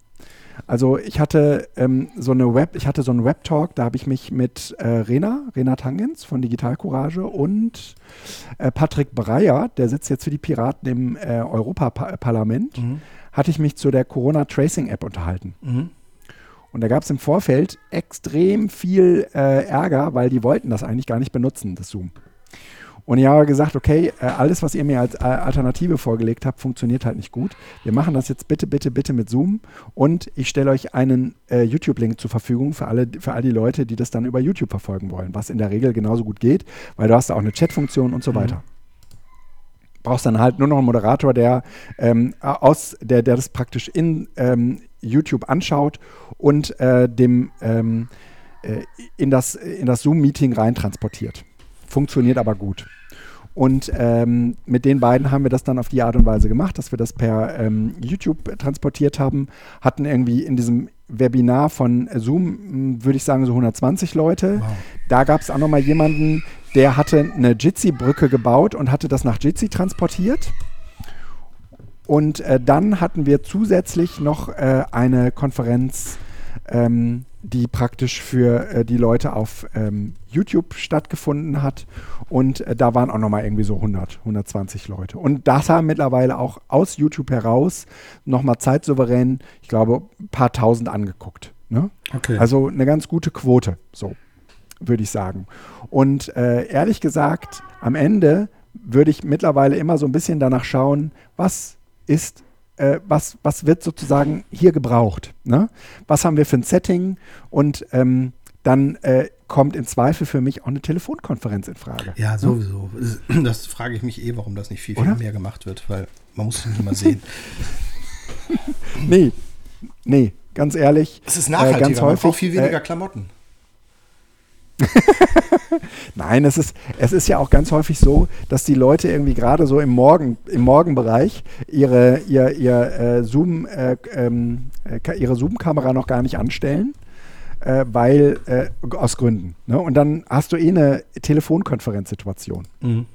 Also ich hatte ähm, so eine Web, ich hatte so einen Web-Talk, da habe ich mich mit äh, Rena, Rena Tangens von Digital Courage und äh, Patrick Breyer, der sitzt jetzt für die Piraten im äh, Europaparlament, mhm. hatte ich mich zu der Corona-Tracing-App unterhalten. Mhm. Und da gab es im Vorfeld extrem viel äh, Ärger, weil die wollten das eigentlich gar nicht benutzen, das Zoom. Und ich habe gesagt, okay, alles, was ihr mir als Alternative vorgelegt habt, funktioniert halt nicht gut. Wir machen das jetzt bitte, bitte, bitte mit Zoom und ich stelle euch einen äh, YouTube-Link zur Verfügung für alle, für all die Leute, die das dann über YouTube verfolgen wollen, was in der Regel genauso gut geht, weil du hast da auch eine Chat-Funktion und so mhm. weiter. Brauchst dann halt nur noch einen Moderator, der, ähm, aus, der, der das praktisch in ähm, YouTube anschaut und äh, dem, ähm, äh, in das, in das Zoom-Meeting reintransportiert. Funktioniert aber gut. Und ähm, mit den beiden haben wir das dann auf die Art und Weise gemacht, dass wir das per ähm, YouTube transportiert haben, hatten irgendwie in diesem Webinar von Zoom, würde ich sagen, so hundertzwanzig Leute. Wow. Da gab es auch nochmal jemanden, der hatte eine Jitsi-Brücke gebaut und hatte das nach Jitsi transportiert. Und äh, dann hatten wir zusätzlich noch äh, eine Konferenz, ähm, die praktisch für äh, die Leute auf ähm, YouTube stattgefunden hat und äh, da waren auch nochmal irgendwie so hundert, hundertzwanzig Leute und das haben mittlerweile auch aus YouTube heraus nochmal zeitsouverän, ich glaube, ein paar tausend angeguckt. Ne? Okay. Also eine ganz gute Quote, so würde ich sagen. Und äh, ehrlich gesagt, am Ende würde ich mittlerweile immer so ein bisschen danach schauen, was ist Was, was wird sozusagen hier gebraucht? Ne? Was haben wir für ein Setting? Und ähm, dann äh, kommt im Zweifel für mich auch eine Telefonkonferenz in Frage. Ja, sowieso. Ne? Das frage ich mich eh, warum das nicht viel, viel mehr gemacht wird, weil man muss es nicht mal sehen. nee, nee. ganz ehrlich. Es ist nachhaltiger, äh, ganz häufig, man braucht viel weniger äh, Klamotten. Nein, es ist, es ist ja auch ganz häufig so, dass die Leute irgendwie gerade so im Morgen, im Morgenbereich ihre, ihr, ihr, äh, Zoom, äh, äh, ihre Zoom-Kamera noch gar nicht anstellen, äh, weil äh, aus Gründen. Ne? Und dann hast du eh eine Telefonkonferenzsituation. Mhm.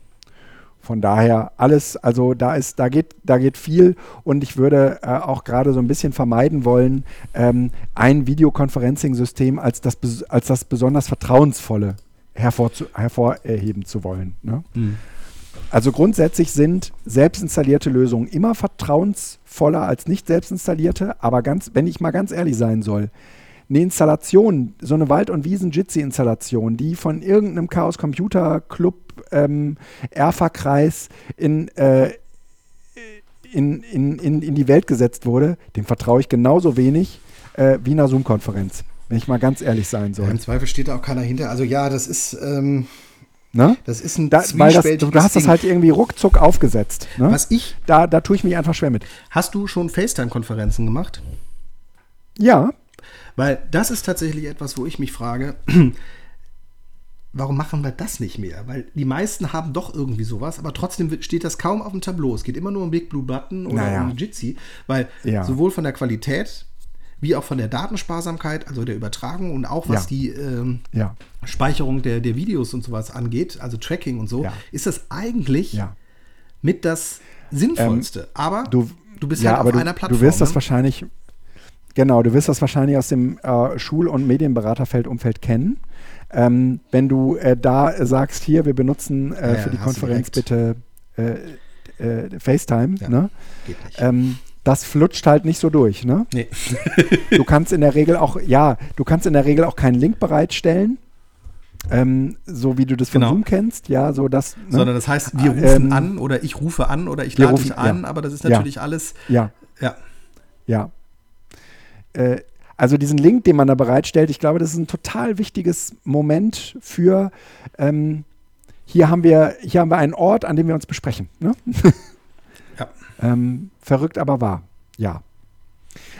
Von daher alles, also da ist, da geht, da geht viel und ich würde äh, auch gerade so ein bisschen vermeiden wollen, ähm, ein Videoconferencing-System als das, als das besonders vertrauensvolle hervorzu, hervorheben zu wollen. Ne? Mhm. Also grundsätzlich sind selbst installierte Lösungen immer vertrauensvoller als nicht selbst installierte, aber ganz, wenn ich mal ganz ehrlich sein soll, eine Installation, so eine Wald- und Wiesen-Jitsi-Installation, die von irgendeinem Chaos-Computer-Club ähm, Erfa-Kreis in, äh, in, in, in, in die Welt gesetzt wurde, dem vertraue ich genauso wenig äh, wie einer Zoom-Konferenz, wenn ich mal ganz ehrlich sein soll. Ja, im Zweifel steht da auch keiner hinter. Also ja, das ist... Ähm Ne? Das ist ein da, weil das, Du hast Ding. Das halt irgendwie ruckzuck aufgesetzt. Ne? Was ich? Da, da tue ich mich einfach schwer mit. Hast du schon FaceTime-Konferenzen gemacht? Ja. Weil das ist tatsächlich etwas, wo ich mich frage, warum machen wir das nicht mehr? Weil die meisten haben doch irgendwie sowas, aber trotzdem steht das kaum auf dem Tableau. Es geht immer nur um BigBlueButton oder naja. um Jitsi, weil ja. sowohl von der Qualität wie auch von der Datensparsamkeit, also der Übertragung und auch was ja. die ähm, ja. Speicherung der, der Videos und sowas angeht, also Tracking und so, ja. ist das eigentlich ja. mit das Sinnvollste. Ähm, aber du, du bist ja, halt auf du, einer Plattform. Du wirst ne? das wahrscheinlich, genau, du wirst das wahrscheinlich aus dem äh, Schul- und Medienberaterfeld-Umfeld kennen. Ähm, wenn du äh, da äh, sagst, hier, wir benutzen äh, ja, für die Konferenz bitte äh, äh, FaceTime, ja, ne? Geht nicht. Ähm, Das flutscht halt nicht so durch, ne? Nee. Du kannst in der Regel auch, ja, du kannst in der Regel auch keinen Link bereitstellen, ähm, so wie du das von genau. Zoom kennst, ja, so dass. Ne? Sondern das heißt, wir rufen ähm, an oder ich rufe an oder ich lade rufen, dich an, ja. aber das ist natürlich ja. alles. Ja. Ja. Ja. Äh, also diesen Link, den man da bereitstellt, ich glaube, das ist ein total wichtiges Moment für ähm, hier haben wir, hier haben wir einen Ort, an dem wir uns besprechen, ne? Ja. Ähm, verrückt, aber wahr. Ja.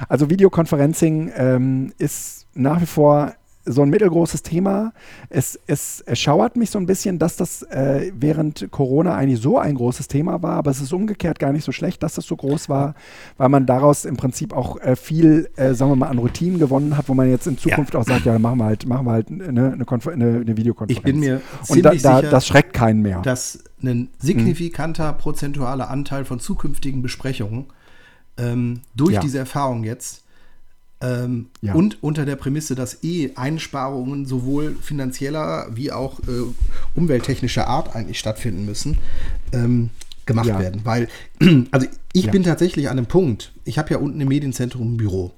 Also Videoconferencing ähm, ist nach wie vor so ein mittelgroßes Thema. Es, es schauert mich so ein bisschen, dass das äh, während Corona eigentlich so ein großes Thema war, aber es ist umgekehrt gar nicht so schlecht, dass das so groß war, weil man daraus im Prinzip auch äh, viel, äh, sagen wir mal, an Routinen gewonnen hat, wo man jetzt in Zukunft ja. auch sagt, ja, machen wir halt, machen wir halt eine, eine, Konfer- eine, eine Videokonferenz. Ich bin mir Und ziemlich da, da, sicher, das schreckt keinen mehr. Dass ein signifikanter mhm. prozentualer Anteil von zukünftigen Besprechungen ähm, durch ja. diese Erfahrung jetzt Ähm, ja. und unter der Prämisse, dass eh Einsparungen sowohl finanzieller wie auch äh, umwelttechnischer Art eigentlich stattfinden müssen, ähm, gemacht ja. werden. Weil, also ich ja. bin tatsächlich an einem Punkt, ich habe ja unten im Medienzentrum ein Büro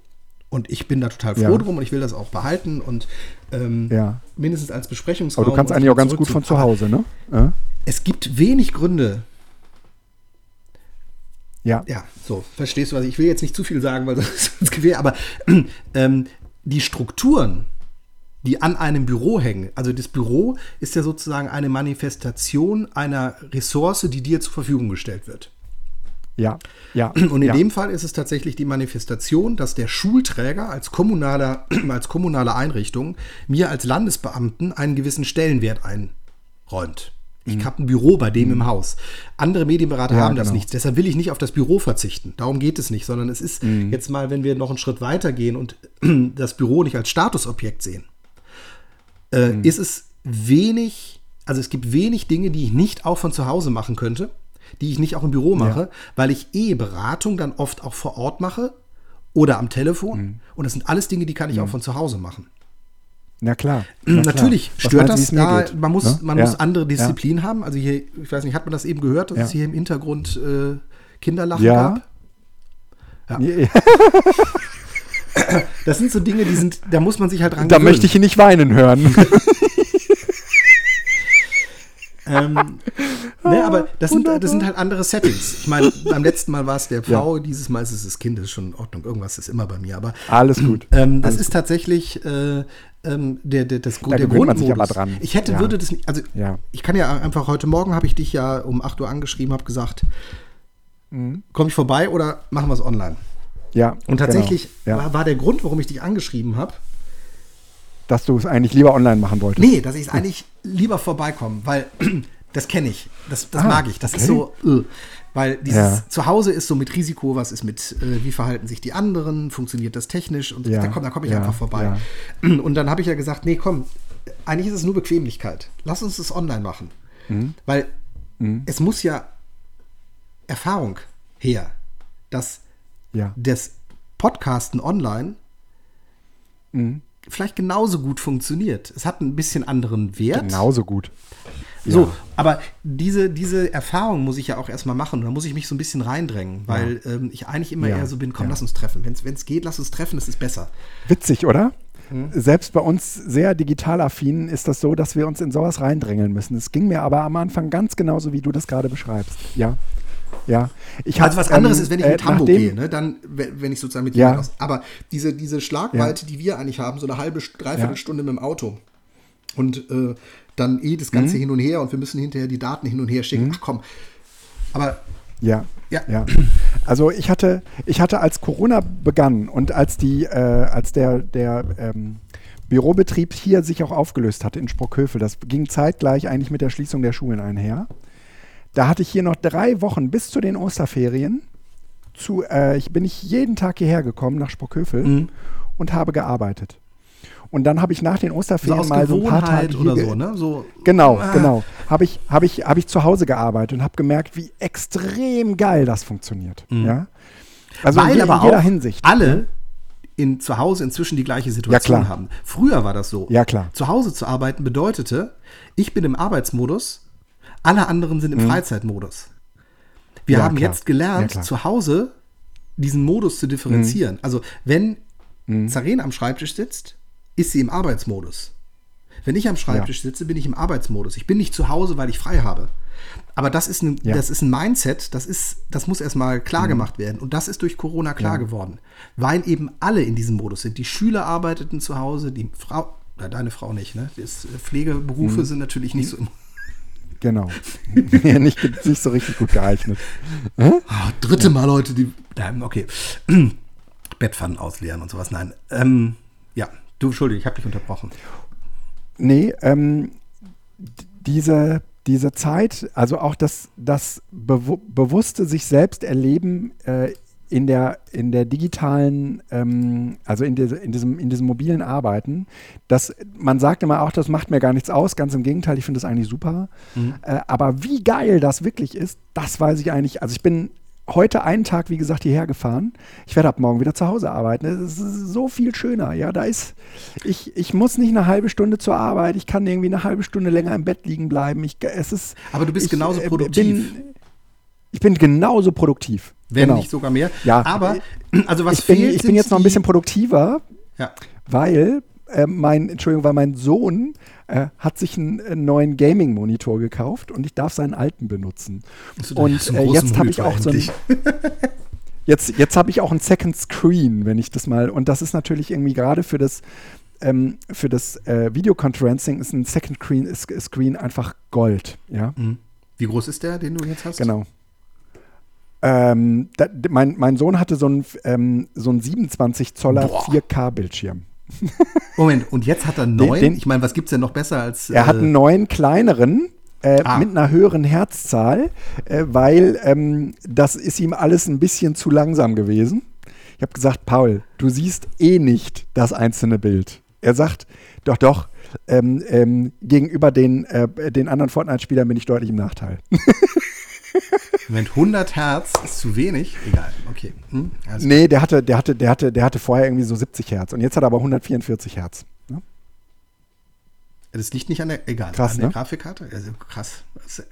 und ich bin da total froh ja. drum und ich will das auch behalten und ähm, ja. mindestens als Besprechungsraum. Aber du kannst eigentlich auch ganz gut von zu Hause, ne? Ja. Es gibt wenig Gründe, Ja. ja, so, verstehst du was? Ich will jetzt nicht zu viel sagen, weil das ist gewähr, aber ähm, die Strukturen, die an einem Büro hängen, also das Büro ist ja sozusagen eine Manifestation einer Ressource, die dir zur Verfügung gestellt wird. Ja, ja. Und in ja. dem Fall ist es tatsächlich die Manifestation, dass der Schulträger als kommunaler, als kommunale Einrichtung mir als Landesbeamten einen gewissen Stellenwert einräumt. Ich habe ein Büro bei dem mhm. im Haus. Andere Medienberater ja, haben das genau. nicht. Deshalb will ich nicht auf das Büro verzichten. Darum geht es nicht, sondern es ist mhm. jetzt mal, wenn wir noch einen Schritt weiter gehen und das Büro nicht als Statusobjekt sehen, äh, mhm. ist es wenig, also es gibt wenig Dinge, die ich nicht auch von zu Hause machen könnte, die ich nicht auch im Büro mache, ja. weil ich eh Beratung dann oft auch vor Ort mache oder am Telefon. Mhm. Und das sind alles Dinge, die kann ich mhm. auch von zu Hause machen. Na klar. Na Natürlich klar. stört das da. Geht, man muss, ne? man ja. muss andere Disziplinen ja. haben. Also hier, ich weiß nicht, hat man das eben gehört, dass ja. es hier im Hintergrund äh, Kinderlachen ja. gab? Ja. ja. Das sind so Dinge, die sind, da muss man sich halt dran gewöhnen. Da möchte ich ihn nicht weinen hören. ähm, ne, aber das sind, das sind halt andere Settings. Ich meine, beim letzten Mal war es der Frau, ja. dieses Mal ist es das Kind, das ist schon in Ordnung. Irgendwas ist immer bei mir. Aber alles gut. Ähm, das Alles ist gut. tatsächlich äh, ähm, der, der, das, da der Grundmodus. Man sich aber dran. Ich hätte, ja. würde das nicht, also ja. ich kann ja einfach, heute Morgen habe ich dich ja um acht Uhr angeschrieben, habe gesagt, mhm. komme ich vorbei oder machen wir es online? Ja, und tatsächlich genau, ja. war, war der Grund, warum ich dich angeschrieben habe, dass du es eigentlich lieber online machen wolltest. Nee, dass ich es eigentlich lieber vorbeikommen, weil das kenne ich, das, das ah, mag ich, das okay. ist so, weil dieses ja. Zuhause ist so mit Risiko, was ist mit, wie verhalten sich die anderen, funktioniert das technisch und ja, da komme da komm ich ja, einfach vorbei. Ja. Und dann habe ich ja gesagt, nee, komm, eigentlich ist es nur Bequemlichkeit, lass uns das online machen, mhm. weil mhm. es muss ja Erfahrung her, dass ja. das Podcasten online mhm. vielleicht genauso gut funktioniert. Es hat einen bisschen anderen Wert. Genauso gut. Ja. So, aber diese, diese Erfahrung muss ich ja auch erstmal machen. Da muss ich mich so ein bisschen reindrängen, weil ja. ähm, ich eigentlich immer ja. eher so bin, komm, ja. lass uns treffen. Wenn es geht, lass uns treffen, das ist besser. Witzig, oder? Hm? Selbst bei uns sehr digital affinen ist das so, dass wir uns in sowas reindrängeln müssen. Es ging mir aber am Anfang ganz genauso, wie du das gerade beschreibst. Ja. Ja, ich also was anderes ähm, ist, wenn ich mit äh, Hamburg gehe, ne? Dann, wenn ich sozusagen mit ja. jemandem aus. Aber diese, diese Schlagweite, ja. die wir eigentlich haben, so eine halbe, dreiviertel ja. Stunde mit dem Auto und äh, dann eh das Ganze mhm. hin und her und wir müssen hinterher die Daten hin und her schicken. Mhm. Ach komm. Aber ja. Ja. ja. Also ich hatte, ich hatte, als Corona begann und als die, äh, als der, der ähm, Bürobetrieb hier sich auch aufgelöst hatte in Sprockhövel, das ging zeitgleich eigentlich mit der Schließung der Schulen einher. Da hatte ich hier noch drei Wochen bis zu den Osterferien. Zu, äh, ich bin ich jeden Tag hierher gekommen nach Sprockhövel mhm. und habe gearbeitet. Und dann habe ich nach den Osterferien also mal so ein paar Tage oder so, ne? So, genau, ah. genau. Habe ich, hab ich, hab ich zu Hause gearbeitet und habe gemerkt, wie extrem geil das funktioniert. Mhm. Ja? Also Weil in, aber in jeder auch Hinsicht. Alle in, zu Hause inzwischen die gleiche Situation ja, haben. Früher war das so. Ja, klar. Zu Hause zu arbeiten bedeutete, ich bin im Arbeitsmodus. Alle anderen sind im mhm. Freizeitmodus. Wir ja, haben klar. jetzt gelernt, ja, zu Hause diesen Modus zu differenzieren. Mhm. Also wenn mhm. Zaren am Schreibtisch sitzt, ist sie im Arbeitsmodus. Wenn ich am Schreibtisch ja. sitze, bin ich im Arbeitsmodus. Ich bin nicht zu Hause, weil ich frei habe. Aber das ist ein, ja. das ist ein Mindset, das, ist, das muss erstmal klar mhm. gemacht werden. Und das ist durch Corona klar ja. geworden. Weil eben alle in diesem Modus sind. Die Schüler arbeiteten zu Hause, die Frau, na, deine Frau nicht, ne? Das Pflegeberufe mhm. sind natürlich nicht so im Genau. ja, nicht, nicht so richtig gut geeignet. Hm? Oh, dritte ja. Mal Leute, die. Okay. Bettpfannen ausleeren und sowas. Nein. Ähm, ja, du, Entschuldigung, ich habe dich unterbrochen. Nee, ähm, diese, diese Zeit, also auch das, das bewu- bewusste sich selbst erleben äh, in, der, in der digitalen, ähm, also in, diese, in, diesem, in diesem mobilen Arbeiten, das, man sagt immer auch, das macht mir gar nichts aus, ganz im Gegenteil, ich finde das eigentlich super, mhm. äh, aber wie geil das wirklich ist, das weiß ich eigentlich, also ich bin heute einen Tag, wie gesagt, hierher gefahren, ich werde ab morgen wieder zu Hause arbeiten, es ist so viel schöner, ja, da ist, ich, ich muss nicht eine halbe Stunde zur Arbeit, ich kann irgendwie eine halbe Stunde länger im Bett liegen bleiben, ich, es ist... Aber du bist ich, genauso äh, produktiv. Bin, ich bin genauso produktiv. Wenn genau. nicht sogar mehr. Ja. Aber, also was ich bin, fehlt, ich bin jetzt noch ein bisschen produktiver, ja. weil, äh, mein, Entschuldigung, weil mein Sohn äh, hat sich einen, einen neuen Gaming-Monitor gekauft und ich darf seinen alten benutzen. Also, und äh, jetzt habe ich auch endlich. so einen, Jetzt, jetzt habe ich auch einen Second Screen, wenn ich das mal, und das ist natürlich irgendwie gerade für das ähm, für das äh, Videoconferencing ist ein Second Screen, ist, Screen einfach Gold. Ja? Wie groß ist der, den du jetzt hast? Genau. Ähm, da, mein, mein Sohn hatte so einen ähm, so einen siebenundzwanzig Zoller Boah. vier K Bildschirm. Moment, und jetzt hat er einen neuen? Den, den, ich meine, was gibt es denn noch besser als... Er äh, hat einen neuen, kleineren, äh, ah. mit einer höheren Herzzahl, äh, weil ähm, das ist ihm alles ein bisschen zu langsam gewesen. Ich habe gesagt, Paul, du siehst eh nicht das einzelne Bild. Er sagt, doch, doch, ähm, ähm, gegenüber den, äh, den anderen Fortnite-Spielern bin ich deutlich im Nachteil. Moment, hundert Hertz ist zu wenig. Egal, okay. Hm, also. Nee, der hatte, der, hatte, der, hatte, der hatte vorher irgendwie so siebzig Hertz und jetzt hat er aber hundertvierundvierzig Hertz. Ne? Das liegt nicht an der, egal, krass, an der ne? Grafikkarte? Also krass.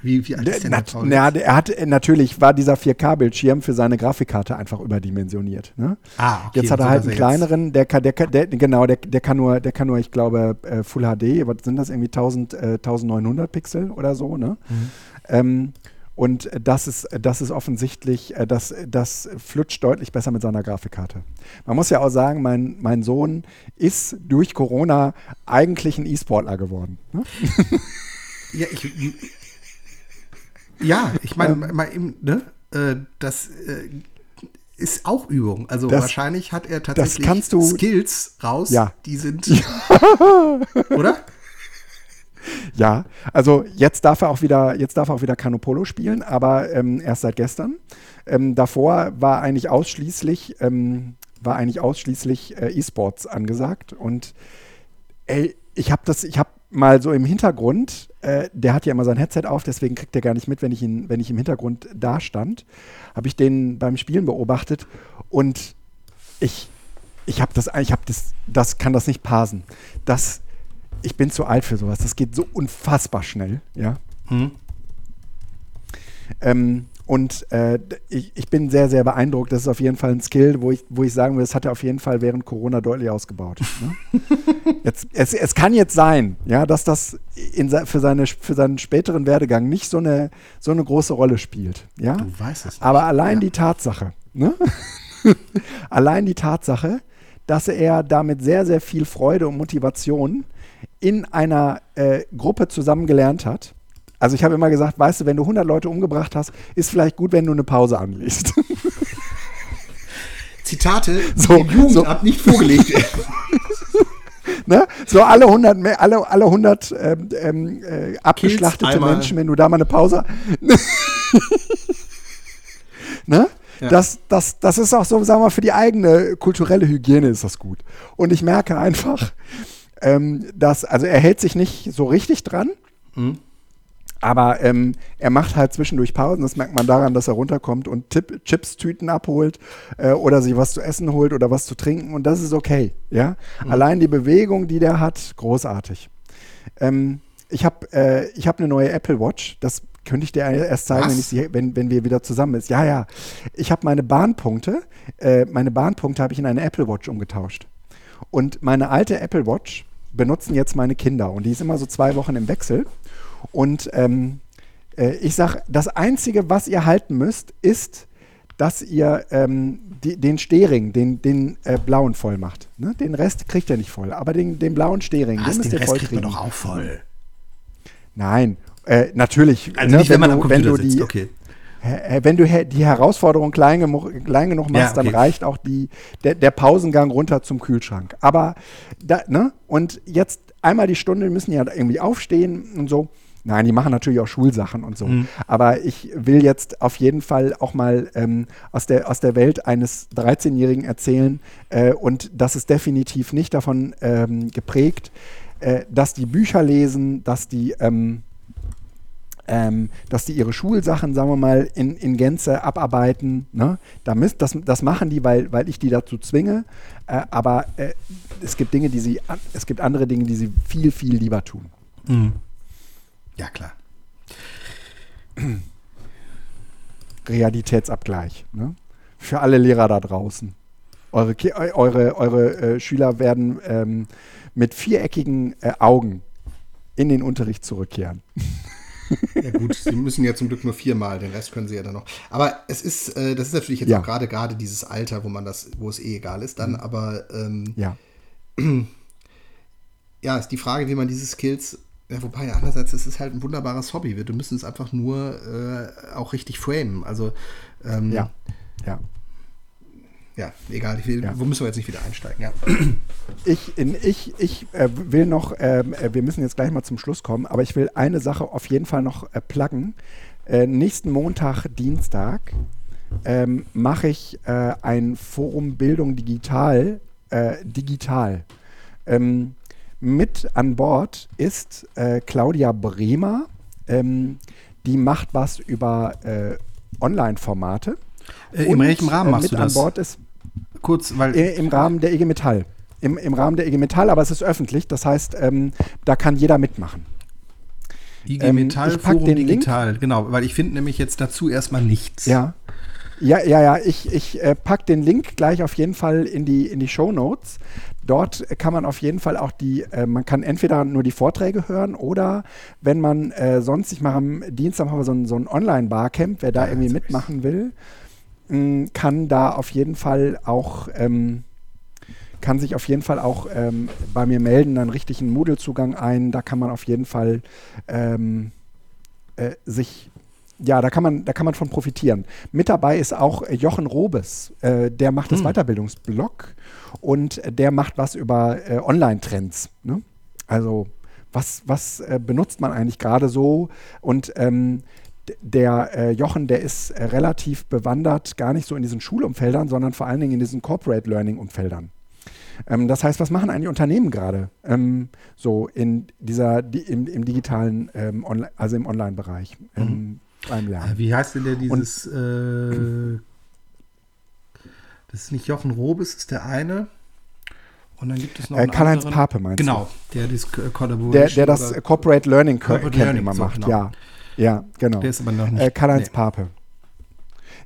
Wie, wie alt ist der, der nat- na, er hat, natürlich war dieser vier K Bildschirm für seine Grafikkarte einfach überdimensioniert. Ne? Ah, okay, jetzt hat er halt einen jetzt. kleineren, der kann, der, der, genau, der, der, kann nur, der kann nur, ich glaube, äh, Full H D, was sind das irgendwie tausend, äh, neunzehnhundert Pixel oder so, ne? Mhm. Ähm, Und das ist, das ist offensichtlich, das, das flutscht deutlich besser mit seiner Grafikkarte. Man muss ja auch sagen, mein, mein Sohn ist durch Corona eigentlich ein E-Sportler geworden. Ne? Ja, ich, ja, ich meine, ähm, ne, das ist auch Übung. Also das, wahrscheinlich hat er tatsächlich du, Skills raus, ja. die sind, ja. oder? Ja, also jetzt darf er auch wieder, jetzt darf er auch wieder Canopolo spielen, aber ähm, erst seit gestern. Ähm, davor war eigentlich ausschließlich, ähm, war eigentlich ausschließlich äh, E-Sports angesagt. Und ey, ich habe das, ich habe mal so im Hintergrund, äh, der hat ja immer sein Headset auf, deswegen kriegt er gar nicht mit, wenn ich ihn, wenn ich im Hintergrund da stand, habe ich den beim Spielen beobachtet und ich, ich habe das, ich habe das, das kann das nicht parsen. Das, ich bin zu alt für sowas. Das geht so unfassbar schnell, ja. Hm. Ähm, und äh, ich, ich bin sehr, sehr beeindruckt. Das ist auf jeden Fall ein Skill, wo ich, wo ich sagen würde, das hat er auf jeden Fall während Corona deutlich ausgebaut. Ne? jetzt, es, es kann jetzt sein, ja, dass das in, für, seine, für seinen späteren Werdegang nicht so eine, so eine große Rolle spielt. Ja? Du weißt es nicht. Aber allein ja. die Tatsache, ne? allein die Tatsache, dass er damit sehr, sehr viel Freude und Motivation in einer äh, Gruppe zusammen gelernt hat. Also ich habe immer gesagt, weißt du, wenn du hundert Leute umgebracht hast, ist vielleicht gut, wenn du eine Pause anlegst. Zitate, so, im Jugendamt so. Nicht vorgelegt werden. Ne? So alle hundert, alle, alle hundert ähm, äh, abgeschlachtete Menschen, wenn du da mal eine Pause... ne? Ja. Das, das, das ist auch so, sagen wir mal, für die eigene kulturelle Hygiene ist das gut. Und ich merke einfach, ähm, dass, also er hält sich nicht so richtig dran, mhm. aber ähm, er macht halt zwischendurch Pausen. Das merkt man daran, dass er runterkommt und Tipp, Chips-Tüten abholt äh, oder sich was zu essen holt oder was zu trinken. Und das ist okay. Ja? Mhm. Allein die Bewegung, die der hat, großartig. Ähm, ich habe äh, ich hab eine neue Apple Watch, das könnte ich dir erst zeigen, wenn, ich sie, wenn, wenn wir wieder zusammen sind. Ja, ja. Ich habe meine Bahnpunkte, äh, meine Bahnpunkte habe ich in eine Apple Watch umgetauscht. Und meine alte Apple Watch benutzen jetzt meine Kinder. Und die ist immer so zwei Wochen im Wechsel. Und ähm, äh, ich sage, das Einzige, was ihr halten müsst, ist, dass ihr ähm, die, den Stehring, den, den äh, blauen voll macht. Ne? Den Rest kriegt ihr nicht voll. Aber den, den blauen Stehring, den müsst ihr voll kriegen. Den Rest kriegt man doch auch voll. Nein. Äh, natürlich, also ne, nicht, wenn, wenn man du, am Computer wenn du die, sitzt, okay. Äh, wenn du he, die Herausforderung klein, gemu- klein genug machst, ja, okay. dann reicht auch die, der, der Pausengang runter zum Kühlschrank. Aber, da, ne, und jetzt einmal die Stunde müssen ja irgendwie aufstehen und so. Nein, die machen natürlich auch Schulsachen und so. Mhm. Aber ich will jetzt auf jeden Fall auch mal ähm, aus der, aus der Welt eines dreizehnjährigen erzählen. Äh, und das ist definitiv nicht davon ähm, geprägt, äh, dass die Bücher lesen, dass die, ähm, Ähm, dass die ihre Schulsachen, sagen wir mal, in, in Gänze abarbeiten. Ne? Da müsst, das, das machen die, weil, weil ich die dazu zwinge. Äh, aber äh, es gibt Dinge, die sie, es gibt andere Dinge, die sie viel, viel lieber tun. Mhm. Ja, klar. Realitätsabgleich. Ne? Für alle Lehrer da draußen. Eure, Ki- eure, eure äh, Schüler werden ähm, mit viereckigen äh, Augen in den Unterricht zurückkehren. Ja gut, sie müssen ja zum Glück nur viermal, den Rest können sie ja dann noch. Aber es ist, äh, das ist natürlich jetzt ja. auch gerade gerade dieses Alter, wo man das, wo es eh egal ist, dann mhm. aber ähm, ja. ja, ist die Frage, wie man diese Skills, ja, wobei andererseits ist es halt ein wunderbares Hobby, wir müssen es einfach nur äh, auch richtig framen, also ähm, ja, ja. Ja, egal, ich will, ja. wo müssen wir jetzt nicht wieder einsteigen? Ja. Ich, in, ich, ich äh, will noch, äh, wir müssen jetzt gleich mal zum Schluss kommen, aber ich will eine Sache auf jeden Fall noch äh, pluggen. Äh, nächsten Montag, Dienstag, ähm, mache ich äh, ein Forum Bildung Digital, äh, digital. Ähm, mit an Bord ist äh, Claudia Bremer, ähm, die macht was über äh, Online-Formate. Äh, Im welchem Rahmen machst du das? Mit an Bord ist kurz, weil im Rahmen der I G Metall. Im, Im Rahmen der I G Metall, aber es ist öffentlich, das heißt, ähm, da kann jeder mitmachen. I G Metall ähm, Forum Digital, Link. Genau, weil ich finde nämlich jetzt dazu erstmal nichts. Ja, ja, ja, ja. ich, ich äh, packe den Link gleich auf jeden Fall in die, in die Shownotes. Dort kann man auf jeden Fall auch die, äh, man kann entweder nur die Vorträge hören oder wenn man äh, sonst, ich mache am Dienstag mal so ein, so ein Online-Barcamp, wer da ja, irgendwie mitmachen will, kann da auf jeden Fall auch, ähm, kann sich auf jeden Fall auch ähm, bei mir melden, dann richte ich einen Moodle-Zugang ein, da kann man auf jeden Fall ähm, äh, sich ja, da kann man, da kann man von profitieren. Mit dabei ist auch Jochen Robes, äh, der macht das hm. Weiterbildungsblog und der macht was über äh, Online-Trends. Ne? Also was, was äh, benutzt man eigentlich gerade so? Und ähm, der äh, Jochen, der ist äh, relativ bewandert, gar nicht so in diesen Schulumfeldern, sondern vor allen Dingen in diesen Corporate Learning-Umfeldern. Ähm, das heißt, was machen eigentlich Unternehmen gerade ähm, so in dieser, di- im, im digitalen, ähm, onla- also im Online-Bereich ähm, mhm. beim Lernen? Wie heißt denn der dieses, und, äh, das ist nicht Jochen Robes, ist der eine. Und dann gibt es noch äh, einen Karl-Heinz anderen. Pape meinst genau, du? Genau, der, äh, der, der das äh, Corporate Learning Corporate Camp immer macht, so, genau. ja. Ja, genau. Der ist aber noch nicht. Äh, Karl-Heinz nee. Pape.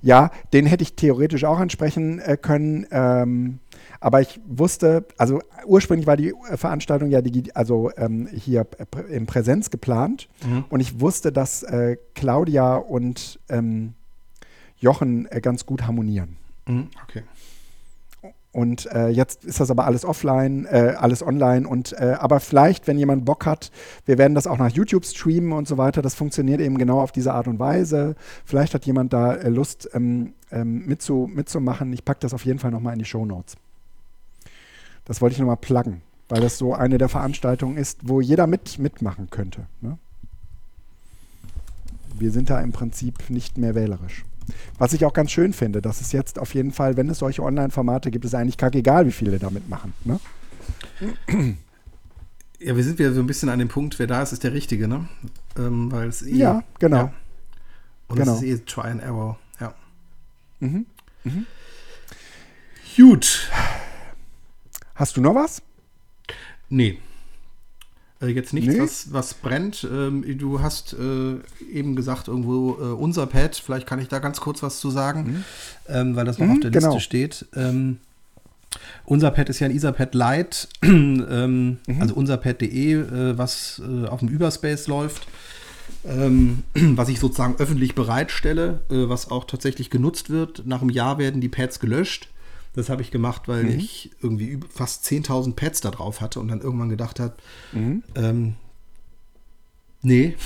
Ja, den hätte ich theoretisch auch ansprechen äh, können, ähm, aber ich wusste, also ursprünglich war die Veranstaltung ja die, also ähm, hier pr- in Präsenz geplant mhm. und ich wusste, dass äh, Claudia und ähm, Jochen äh, ganz gut harmonieren. Mhm. Okay. Und äh, jetzt ist das aber alles offline, äh, alles online. Und äh, aber vielleicht, wenn jemand Bock hat, wir werden das auch nach YouTube streamen und so weiter. Das funktioniert eben genau auf diese Art und Weise. Vielleicht hat jemand da äh, Lust, ähm, ähm, mitzu, mitzumachen. Ich packe das auf jeden Fall nochmal in die Shownotes. Das wollte ich nochmal pluggen, weil das so eine der Veranstaltungen ist, wo jeder mit, mitmachen könnte. Ne? Wir sind da im Prinzip nicht mehr wählerisch. Was ich auch ganz schön finde, dass es jetzt auf jeden Fall, wenn es solche Online-Formate gibt, ist eigentlich kackegal, wie viele damit machen. Ne? Ja, wir sind wieder so ein bisschen an dem Punkt, wer da ist, ist der Richtige, ne? Ähm, weil es eh, ja, genau. Ja. Und genau. Es ist eh Try and Error, ja. Mhm. Mhm. Gut. Hast du noch was? Nee. Jetzt nichts, nee. was, was brennt. Du hast eben gesagt, irgendwo unser Pad. Vielleicht kann ich da ganz kurz was zu sagen, mhm. weil das noch mhm, auf der genau. Liste steht. Unser Pad ist ja ein ISerpad Lite, mhm. also unserpad punkt de, was auf dem Uberspace läuft, was ich sozusagen öffentlich bereitstelle, was auch tatsächlich genutzt wird. Nach einem Jahr werden die Pads gelöscht. Das habe ich gemacht, weil mhm. ich irgendwie fast zehntausend Pads da drauf hatte und dann irgendwann gedacht habe, mhm. ähm, nee,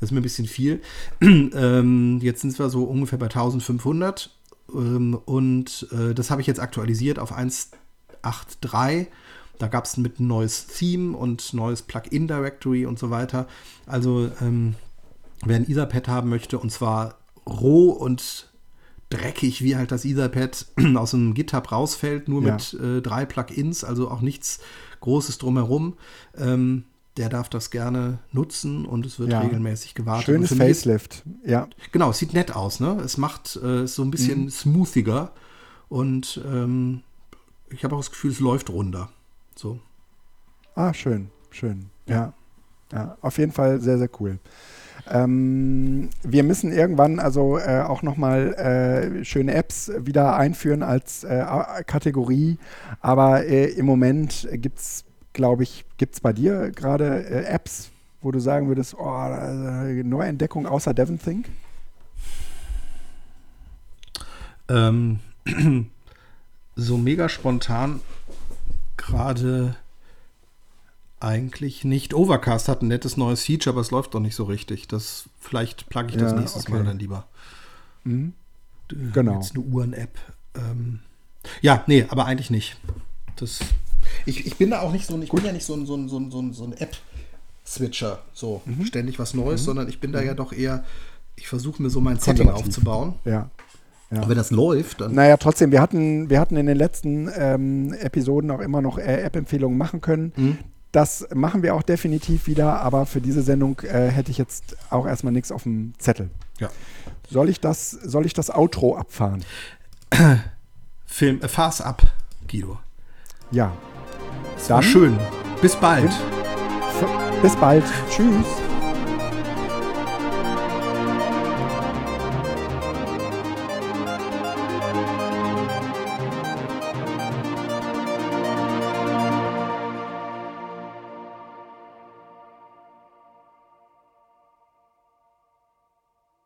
das ist mir ein bisschen viel. ähm, jetzt sind wir so ungefähr bei eintausendfünfhundert ähm, und äh, das habe ich jetzt aktualisiert auf eins Punkt acht Punkt drei. Da gab es mit ein neues Theme und neues Plugin-Directory und so weiter. Also ähm, wer ein ISerpad haben möchte und zwar roh und dreckig, wie halt das ISerpad aus dem GitHub rausfällt, nur ja. mit äh, drei Plugins, also auch nichts Großes drumherum. Ähm, der darf das gerne nutzen und es wird ja. regelmäßig gewartet. Schönes Facelift, ja. Genau, es sieht nett aus, ne? Es macht äh, so ein bisschen mhm. smoothiger und ähm, ich habe auch das Gefühl, es läuft runter. So. Ah, schön, schön. Ja. ja. ja. Auf jeden Fall sehr, sehr cool. Ähm, wir müssen irgendwann also äh, auch nochmal äh, schöne Apps wieder einführen als äh, Kategorie, aber äh, im Moment gibt es, glaube ich, gibt es bei dir gerade äh, Apps, wo du sagen würdest, oh, äh, Neuentdeckung außer DevonThink? Ähm, so mega spontan gerade eigentlich nicht. Overcast hat ein nettes neues Feature, aber es läuft doch nicht so richtig. Das, vielleicht plugge ich das ja, nächstes okay. Mal dann lieber. Mhm. Genau. Jetzt eine Uhren-App. Ähm, ja, nee, aber eigentlich nicht. Das, ich, ich bin da auch nicht so, ich Gut. bin ja nicht so ein, so ein, so ein, so ein, so ein App-Switcher, so mhm. ständig was Neues, mhm. sondern ich bin da mhm. ja doch eher, ich versuche mir so mein Setting aufzubauen. Ja. Ja. Aber wenn das läuft, dann... Naja, trotzdem, wir hatten, wir hatten in den letzten ähm, Episoden auch immer noch äh, App-Empfehlungen machen können. Mhm. Das machen wir auch definitiv wieder, aber für diese Sendung äh, hätte ich jetzt auch erstmal nichts auf dem Zettel. Ja. Soll ich das, soll ich das Outro abfahren? Film, äh, fahr's ab, Guido. Ja. Das war schön. Bis bald. Bis bald. Tschüss.